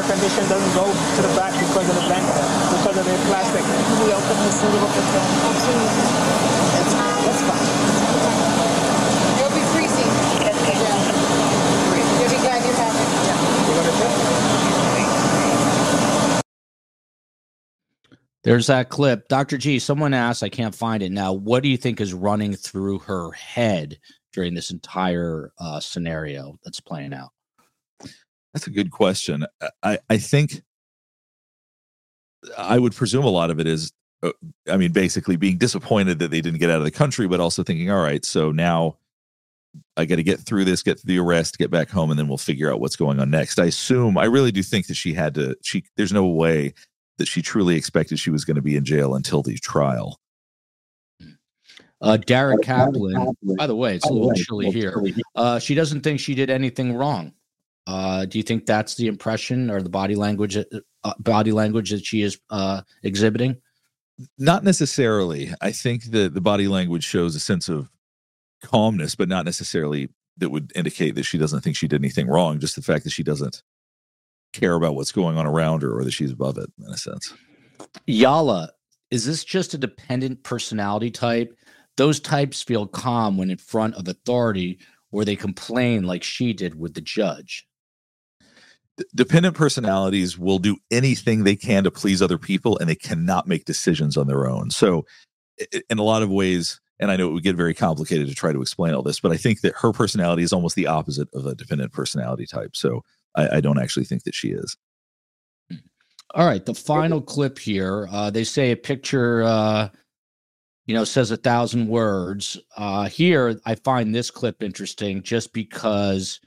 Condition doesn't go to the back because of the bank, because of the plastic. We open this a little bit. That's fine. You'll be freezing. You'll be glad you have it. There's that clip. Dr. G, someone asked, I can't find it now, what do you think is running through her head during this entire scenario that's playing out? That's a good question. I think I would presume a lot of it is, I mean, basically being disappointed that they didn't get out of the country, but also thinking, all right, so now I got to get through this, get through the arrest, get back home, and then we'll figure out what's going on next. I assume, I really do think that there's no way that she truly expected she was going to be in jail until the trial. Dara Kaplan, by the way, it's a little chilly here. She doesn't think she did anything wrong. Do you think that's the impression or the body language that she is exhibiting? Not necessarily. I think that the body language shows a sense of calmness, but not necessarily that would indicate that she doesn't think she did anything wrong. Just the fact that she doesn't care about what's going on around her or that she's above it, in a sense. Yala, is this just a dependent personality type? Those types feel calm when in front of authority, or they complain like she did with the judge. Dependent personalities will do anything they can to please other people, and they cannot make decisions on their own. So in a lot of ways, and I know it would get very complicated to try to explain all this, but I think that her personality is almost the opposite of a dependent personality type. So I don't actually think that she is. All right. The final clip here, they say a picture, says 1,000 words. Here, I find this clip interesting just because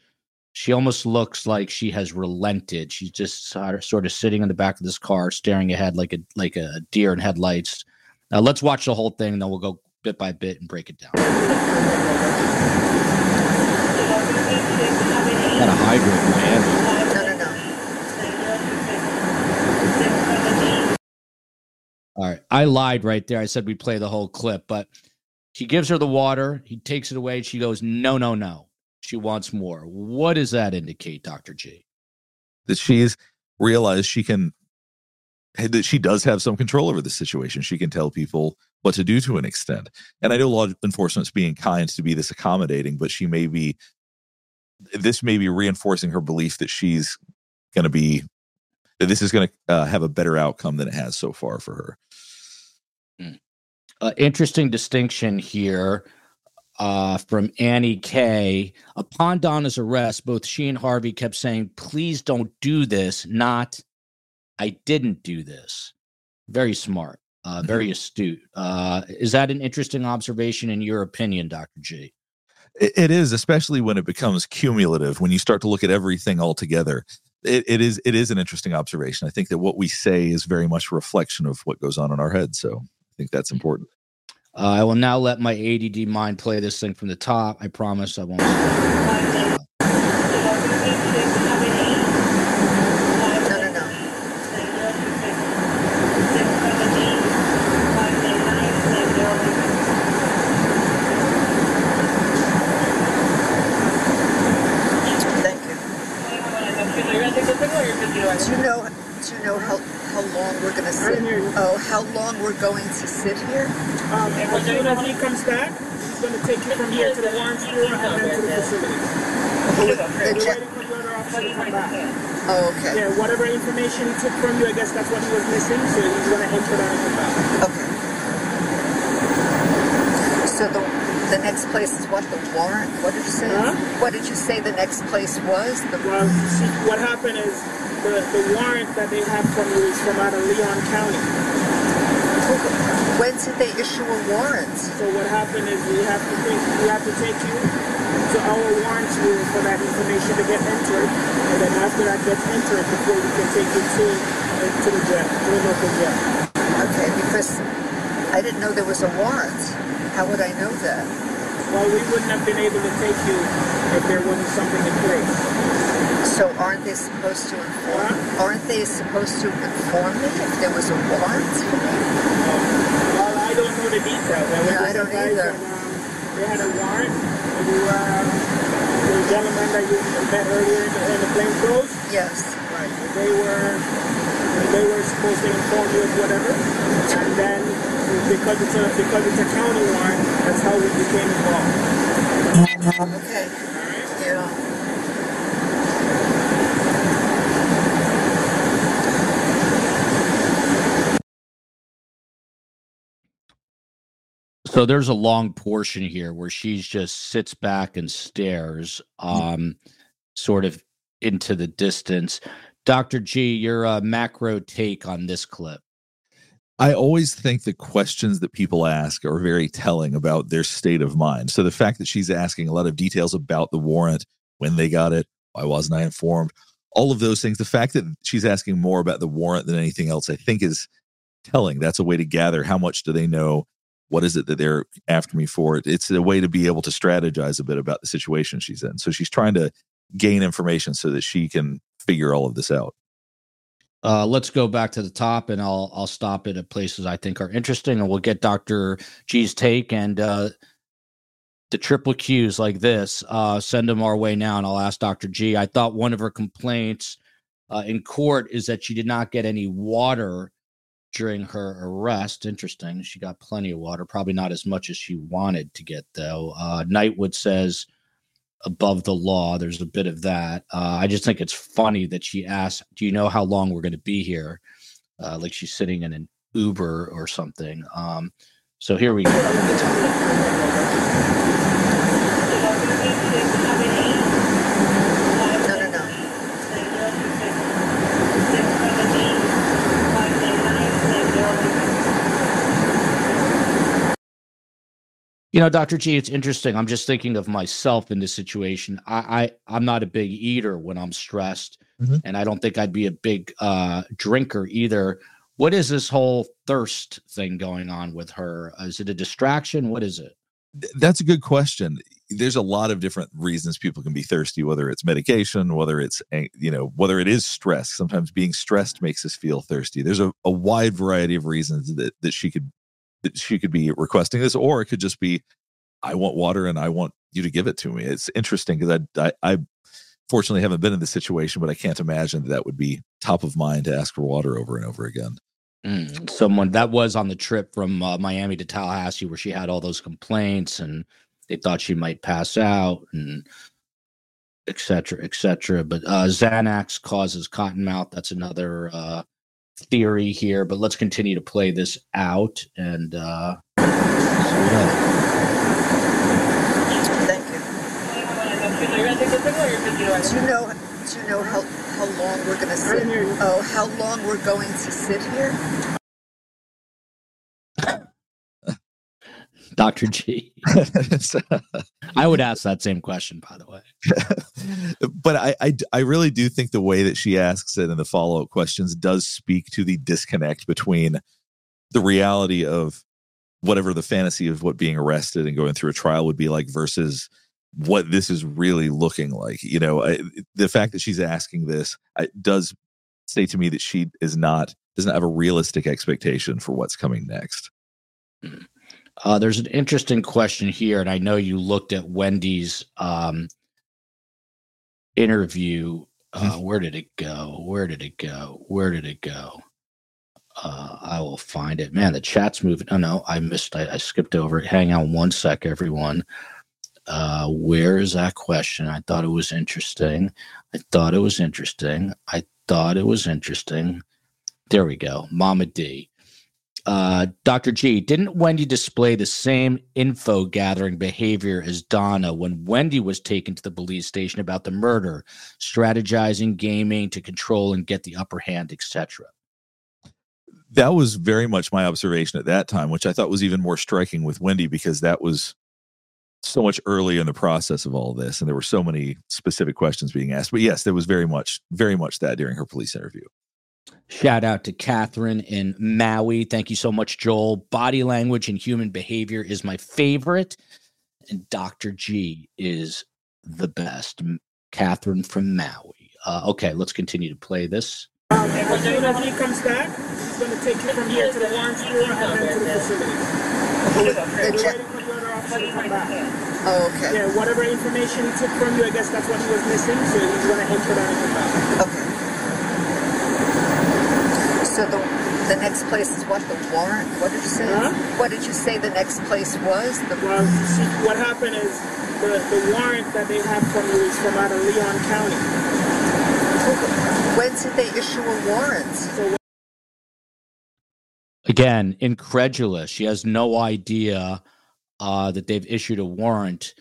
she almost looks like she has relented. She's just sort of sitting in the back of this car, staring ahead like a deer in headlights. Let's watch the whole thing, and then we'll go bit by bit and break it down. Got a hybrid, man. All right. I lied right there. I said we play the whole clip, but he gives her the water. He takes it away. And she goes, no, no, no. She wants more. What does that indicate, Dr. G? That she's realized she does have some control over the situation. She can tell people what to do to an extent. And I know law enforcement's being kind to be this accommodating, but this may be reinforcing her belief that this is going to have a better outcome than it has so far for her. Interesting distinction here from Annie K. Upon Donna's arrest, both she and Harvey kept saying, please don't do this, not I didn't do this. Very smart, very astute. Is that an interesting observation in your opinion, Dr. G? It is, especially when it becomes cumulative, when you start to look at everything all together. It is an interesting observation. I think that what we say is very much a reflection of what goes on in our head. So I think that's important. I will now let my ADD mind play this thing from the top. I promise I won't. No, no, no. how long we're going to sit. How long we're going to sit here? And when he comes back, he's going to take you from here to the warm floor and then to the facility. Oh, okay. Yeah, whatever information he took from you, I guess that's what he was missing, so he's going to head for that and come back. Okay. So the next place is what? The warrant? What did you say? Huh? What did you say the next place was? Well, see, what happened is the warrant that they have from you is from out of Leon County. When did they issue a warrant? So what happened is we have to take you to our warrant room for that information to get entered, and then after that gets entered, before we can take you to the jail, to the local jail. Okay, because I didn't know there was a warrant. How would I know that? Well, we wouldn't have been able to take you if there wasn't something in place. So aren't they supposed to inform? Aren't they supposed to inform me if there was a warrant for me? Well, I don't know the details. I don't either. They had a warrant. The gentleman that you met earlier in the plainclothes. Yes. Right. They were supposed to inform you of whatever, and then because it's a county warrant, that's how we became involved. Okay. Yeah. So there's a long portion here where she just sits back and stares sort of into the distance. Dr. G, your macro take on this clip. I always think the questions that people ask are very telling about their state of mind. So the fact that she's asking a lot of details about the warrant, when they got it, why wasn't I informed, all of those things. The fact that she's asking more about the warrant than anything else, I think is telling. That's a way to gather how much do they know. What is it that they're after me for? It's a way to be able to strategize a bit about the situation she's in. So she's trying to gain information so that she can figure all of this out. Let's go back to the top, and I'll stop it at places I think are interesting, and we'll get Dr. G's take and the triple Qs like this. Send them our way now, and I'll ask Dr. G. I thought one of her complaints in court is that she did not get any water during her arrest. Interesting. She got plenty of water, probably not as much as she wanted to get, though. Knightwood says above the law. There's a bit of that. I just think it's funny that she asked, do you know how long we're going to be here? Like she's sitting in an Uber or something. So here we go. You know, Dr. G, it's interesting. I'm just thinking of myself in this situation. I'm not a big eater when I'm stressed, and I don't think I'd be a big drinker either. What is this whole thirst thing going on with her? Is it a distraction? What is it? That's a good question. There's a lot of different reasons people can be thirsty, whether it's medication, whether it's, whether it is stress. Sometimes being stressed makes us feel thirsty. There's a wide variety of reasons that she could be requesting this, or it could just be, I want water and I want you to give it to me. It's interesting because I fortunately haven't been in this situation, but I can't imagine that would be top of mind to ask for water over and over again. Someone that was on the trip from Miami to Tallahassee where she had all those complaints and they thought she might pass out and et cetera, et cetera. But Xanax causes cottonmouth. That's another theory here, but let's continue to play this out and Thank you. Do you know how long we're gonna sit here? How long we're going to sit here? Dr. G. I would ask that same question, by the way. But I really do think the way that she asks it and the follow-up questions does speak to the disconnect between the reality of whatever the fantasy of what being arrested and going through a trial would be like versus what this is really looking like. You know, the fact that she's asking this does say to me that she doesn't have a realistic expectation for what's coming next. Mm. There's an interesting question here, and I know you looked at Wendy's interview. Where did it go? I will find it. Man, the chat's moving. Oh, no, I missed. I skipped over it. Hang on one sec, everyone. Where is that question? I thought it was interesting. There we go. Mama D. Dr. G, didn't Wendy display the same info-gathering behavior as Donna when Wendy was taken to the police station about the murder, strategizing, gaming to control and get the upper hand, etc.? That was very much my observation at that time, which I thought was even more striking with Wendy because that was so much early in the process of all this, and there were so many specific questions being asked. But yes, there was very much that during her police interview. Shout out to Catherine in Maui. Thank you so much, Joel. Body language and human behavior is my favorite, and Dr. G is the best. Catherine from Maui. Okay, let's continue to play this. And as soon as he comes back, he's going to take you from here to the orange floor and then to the facility. We're waiting for the other officer to come back. Oh, okay. Yeah, whatever information he took from you, I guess that's what he was missing, so he's going to head for that and come back. Okay. So the next place is what? The warrant? What did you say? Huh? What did you say the next place was? Well, see, what happened is the warrant that they had from you is from out of Leon County. When did they issue a warrant? Again, incredulous. She has no idea that they've issued a warrant.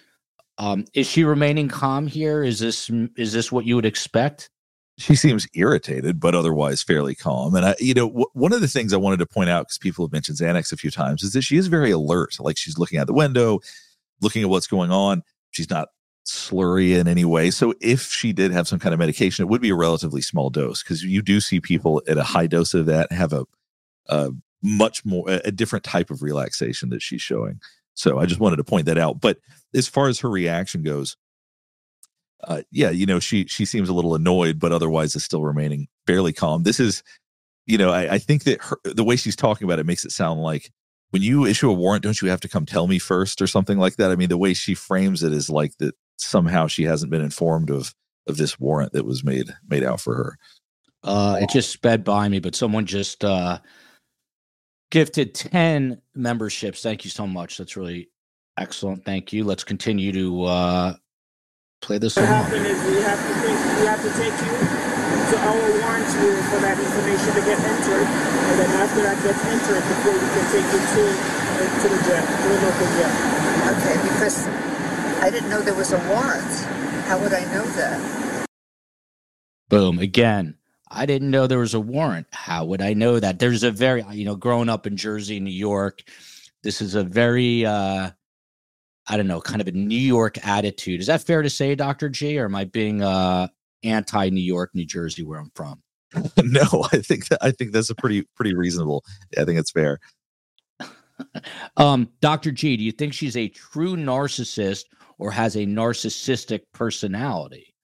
Is she remaining calm here? Is this what you would expect? She seems irritated, but otherwise fairly calm. And one of the things I wanted to point out, because people have mentioned Xanax a few times, is that she is very alert. Like, she's looking out the window, looking at what's going on. She's not slurry in any way. So if she did have some kind of medication, it would be a relatively small dose, because you do see people at a high dose of that have a different type of relaxation that she's showing. So I just wanted to point that out. But as far as her reaction goes, she seems a little annoyed, but otherwise is still remaining fairly calm. This is, I think that the way she's talking about it makes it sound like, when you issue a warrant, don't you have to come tell me first or something like that? I mean, the way she frames it is like that somehow she hasn't been informed of this warrant that was made out for her. It just sped by me, but someone just gifted 10 memberships. Thank you so much. That's really excellent. Thank you. Let's continue to play this. What happened is we have to take you to our warrant room for that information to get entered, and then after that gets entered, before we can take you to the jail, to the local jail. Okay, because I didn't know there was a warrant. How would I know that? Boom. Again, I didn't know there was a warrant. How would I know that? There's a very, growing up in Jersey, New York, this is a very, kind of a New York attitude. Is that fair to say, Dr. G, or am I being anti-New York, New Jersey, where I'm from? No, I think that's a pretty reasonable. I think it's fair. Dr. G, do you think she's a true narcissist or has a narcissistic personality?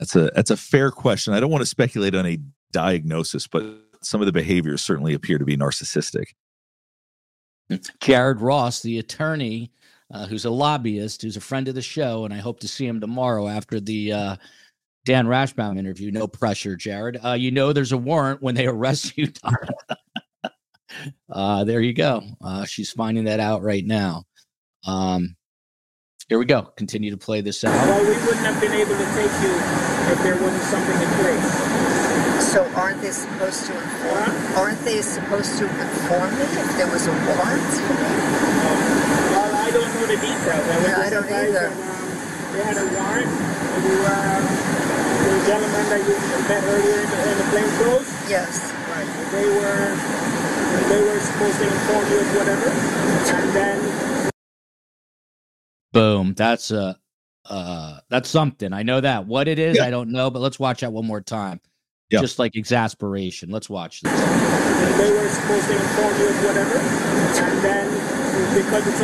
That's a fair question. I don't want to speculate on a diagnosis, but some of the behaviors certainly appear to be narcissistic. Jared Ross, the attorney, who's a lobbyist, who's a friend of the show, and I hope to see him tomorrow after the Dan Rashbaum interview. No pressure, Jared. There's a warrant when they arrest you. There you go. She's finding that out right now. Here we go. Continue to play this out. Well, we wouldn't have been able to take you if there wasn't something in place. So aren't they supposed to inform me if there was a warrant? I don't know the details. I don't either. They had a warrant. The gentleman that you met earlier in the plainclothes. Yes. Right. They were supposed to inform you of whatever, and then. Boom! That's that's something. I know that. What it is, yeah. I don't know. But let's watch that one more time. Yep. Just like exasperation. Let's watch this. And they were supposed to inform you of whatever, and then. Because it's a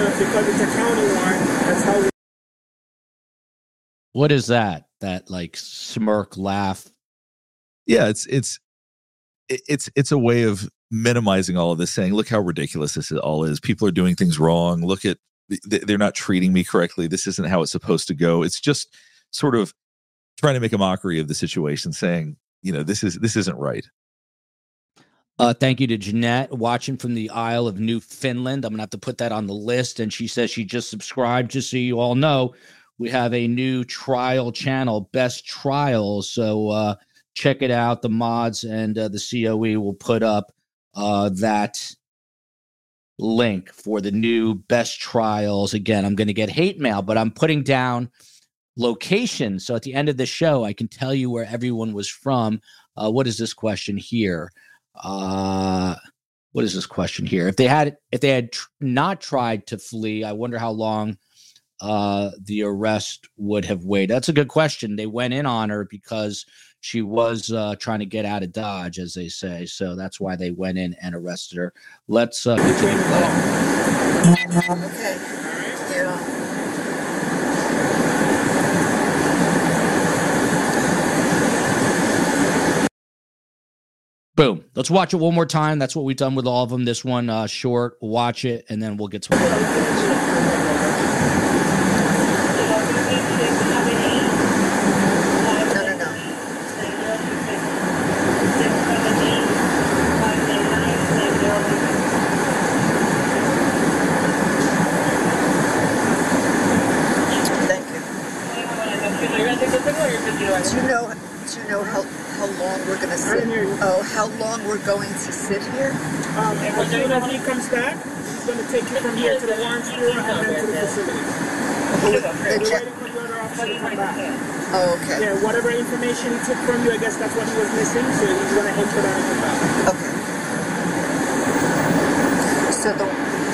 county warrant, that's how we... What is that? That like smirk laugh? Yeah, it's a way of minimizing all of this, saying, look how ridiculous this all is. People are doing things wrong. Look at, they're not treating me correctly. This isn't how it's supposed to go. It's just sort of trying to make a mockery of the situation, saying, this isn't right. Thank you to Jeanette watching from the Isle of New Finland. I'm going to have to put that on the list. And she says she just subscribed. Just so you all know, we have a new trial channel, Best Trials. So check it out. The mods and the COE will put up that link for the new Best Trials. Again, I'm going to get hate mail, but I'm putting down locations. So at the end of the show, I can tell you where everyone was from. What is this question here? What is this question here? If they had not tried to flee, I wonder how long the arrest would have waited. That's a good question. They went in on her because she was trying to get out of Dodge, as they say. So that's why they went in and arrested her. Let's continue. Okay. Yeah. Boom. Let's watch it one more time. That's what we've done with all of them. This one short. Watch it, and then we'll get to Here. And when he comes back, he's going to take you from here to the warm floor and then to the facility. Okay. Yeah, whatever information he took from you, I guess that's what he was missing, so he's going to input on it back. Okay. So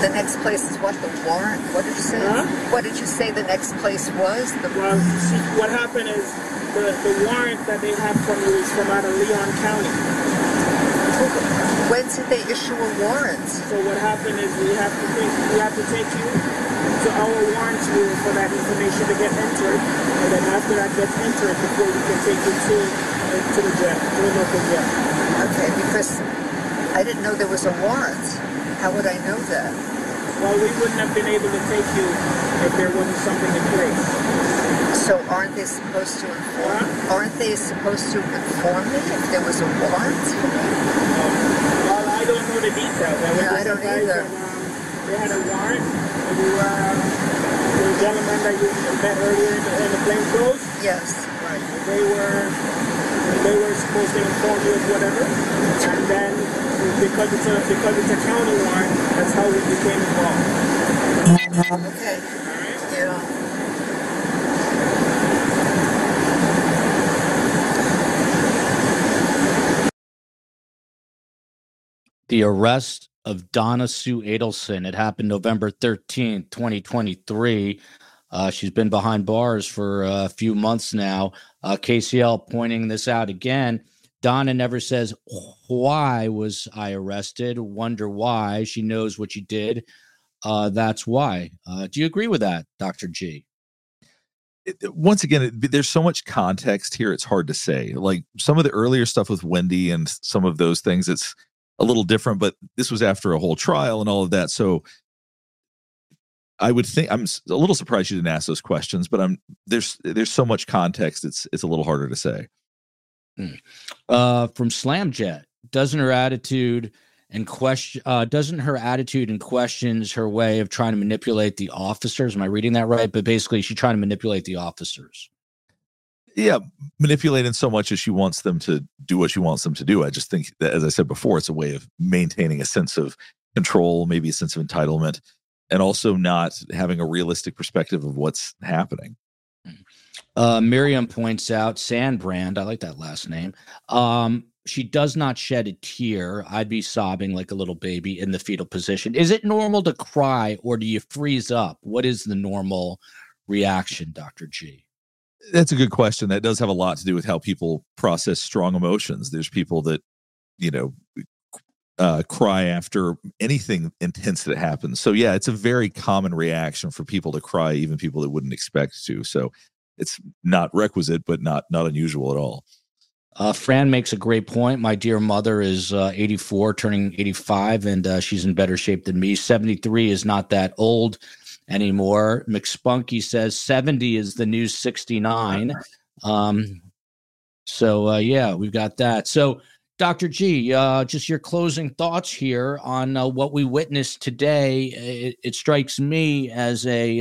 the next place is what? The warrant? What did you say? Huh? What did you say the next place was? Well, see, what happened is the warrant that they have from you is from out of Leon County. When did they issue a warrant? So what happened is we have to take you to our warrant room for that information to get entered, and then after that gets entered, before we can take you to the jail, to the local jail. Okay, because I didn't know there was a warrant. How would I know that? Well, we wouldn't have been able to take you if there wasn't something in place. So aren't they supposed to inform me if there was a warrant for me? Well, I don't know the details. I don't either. They had a warrant. The gentleman that you met earlier in the plainclothes? Yes. Right. They were supposed to inform you of whatever. And then because it's a county warrant, that's how we became involved. Okay. Yeah. The arrest of Donna Sue Adelson. It happened November 13th, 2023. She's been behind bars for a few months now. KCL pointing this out again. Donna never says, why was I arrested? Wonder why. She knows what she did. That's why. Do you agree with that, Dr. G? Once again, there's so much context here, it's hard to say. Like some of the earlier stuff with Wendy and some of those things, it's a little different, but this was after a whole trial and all of that. So I would think I'm a little surprised you didn't ask those questions, but there's so much context. It's a little harder to say. From Slamjet, doesn't her attitude and questions her way of trying to manipulate the officers? Am I reading that right? But basically she's trying to manipulate the officers. Yeah, manipulating so much as she wants them to do what she wants them to do. I just think that, as I said before, it's a way of maintaining a sense of control, maybe a sense of entitlement, and also not having a realistic perspective of what's happening. Miriam points out Sandbrand. I like that last name. She does not shed a tear. I'd be sobbing like a little baby in the fetal position. Is it normal to cry or do you freeze up? What is the normal reaction, Dr. G? That's a good question. That does have a lot to do with how people process strong emotions. There's people that, cry after anything intense that happens. So yeah, it's a very common reaction for people to cry, even people that wouldn't expect to. So it's not requisite, but not unusual at all. Fran makes a great point. My dear mother is 84, turning 85, and she's in better shape than me. 73 is not that old anymore. McSpunky says 70 is the new 69. So yeah, we've got that. So Dr. G, just your closing thoughts here on what we witnessed today. It strikes me as a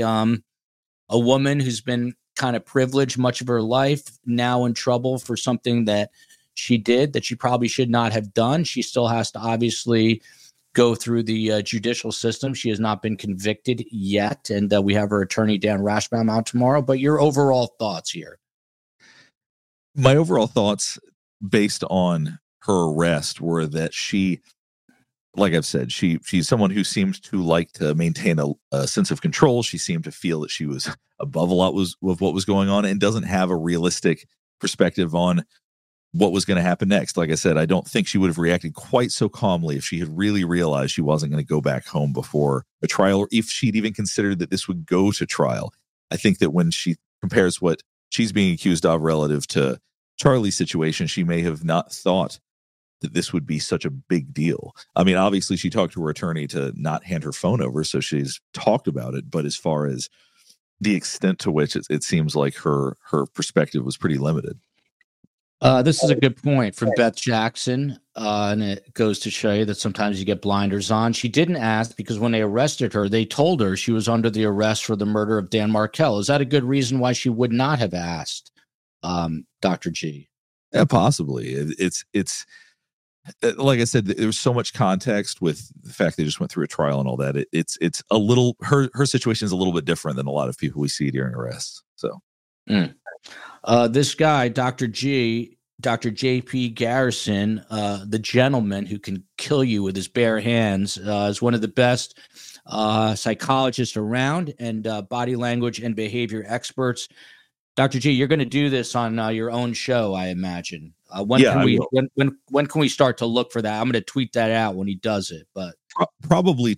woman who's been kind of privileged much of her life, now in trouble for something that she did that she probably should not have done. She still has to obviously go through the judicial system. She has not been convicted yet, and we have her attorney, Dan Rashbaum, out tomorrow. But your overall thoughts here. My overall thoughts based on her arrest were that she, like I've said, she's someone who seems to like to maintain a sense of control. She seemed to feel that she was above a lot of what was going on and doesn't have a realistic perspective on what was going to happen next. Like I said, I don't think she would have reacted quite so calmly if she had really realized she wasn't going to go back home before a trial, or if she'd even considered that this would go to trial. I think that when she compares what she's being accused of relative to Charlie's situation, she may have not thought that this would be such a big deal. I mean, obviously she talked to her attorney to not hand her phone over, so she's talked about it, but as far as the extent to which it seems like her perspective was pretty limited. This is a good point from Beth Jackson, and it goes to show you that sometimes you get blinders on. She didn't ask because when they arrested her, they told her she was under the arrest for the murder of Dan Markel. Is that a good reason why she would not have asked, Dr. G? Yeah, possibly. It's like I said, there was so much context with the fact they just went through a trial and all that. It's a little, her situation is a little bit different than a lot of people we see during arrests. So. This guy, Dr. G, Dr. JP Garrison, the gentleman who can kill you with his bare hands, is one of the best psychologists around, and body language and behavior experts. Dr. G, you're going to do this on your own show, I imagine. When can we start to look for that? I'm going to tweet that out when he does it, but probably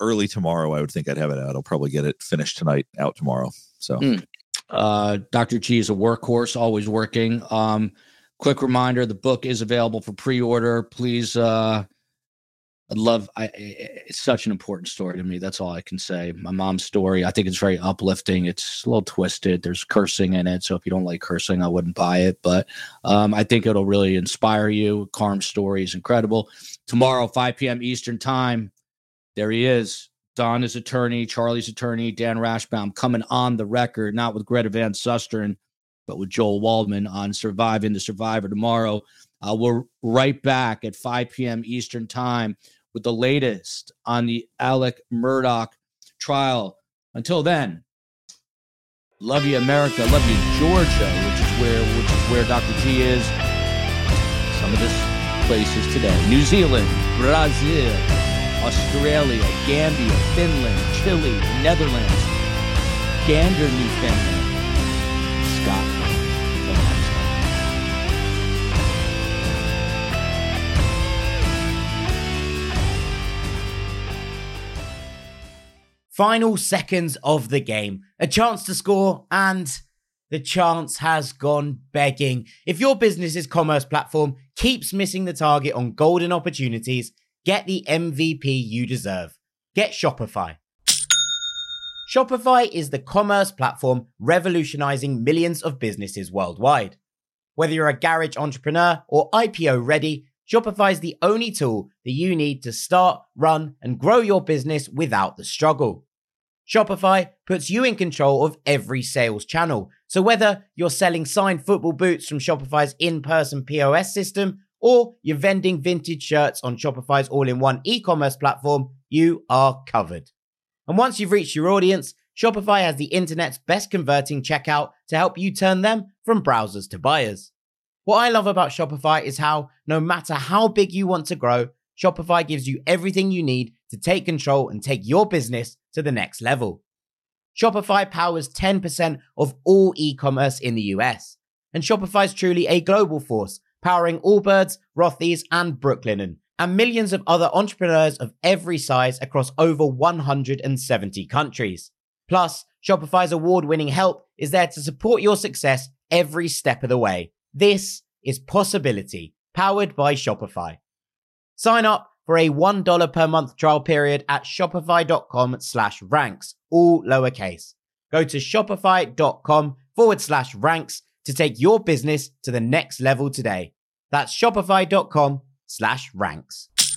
early tomorrow. I would think I'd have it out. I'll probably get it finished tonight, out tomorrow. So. Dr. G is a workhorse, always working. Quick reminder, the book is available for pre-order. Please, it's such an important story to me. That's all I can say. My mom's story, I think it's very uplifting. It's a little twisted. There's cursing in it, so if you don't like cursing, I wouldn't buy it. But I think it'll really inspire you. Carm's story is incredible. Tomorrow, 5 p.m. Eastern time, there he is. Donna's attorney, Charlie's attorney, Dan Rashbaum, coming on the record, not with Greta van Susteren, but with Joel Waldman on Surviving the Survivor tomorrow. We're right back at 5 p.m. Eastern time with the latest on the Alec Murdoch trial. Until then, love you, America. Love you, Georgia, which is where Dr. G is. Some of this places today. New Zealand, Brazil, Australia, Gambia, Finland, Chile, Netherlands, Gander, Newfoundland, Scotland. Final seconds of the game. A chance to score, and the chance has gone begging. If your business's commerce platform keeps missing the target on golden opportunities, get the MVP you deserve. Get Shopify. Shopify is the commerce platform revolutionizing millions of businesses worldwide. Whether you're a garage entrepreneur or IPO ready, Shopify is the only tool that you need to start, run, and grow your business without the struggle. Shopify puts you in control of every sales channel. So whether you're selling signed football boots from Shopify's in-person POS system, or you're vending vintage shirts on Shopify's all-in-one e-commerce platform, you are covered. And once you've reached your audience, Shopify has the internet's best converting checkout to help you turn them from browsers to buyers. What I love about Shopify is how, no matter how big you want to grow, Shopify gives you everything you need to take control and take your business to the next level. Shopify powers 10% of all e-commerce in the US, and Shopify is truly a global force, powering Allbirds, Rothy's, and Brooklinen, and millions of other entrepreneurs of every size across over 170 countries. Plus, Shopify's award-winning help is there to support your success every step of the way. This is Possibility, powered by Shopify. Sign up for a $1 per month trial period at shopify.com/ranks, all lowercase. Go to shopify.com/ranks to take your business to the next level today. That's shopify.com/ranks.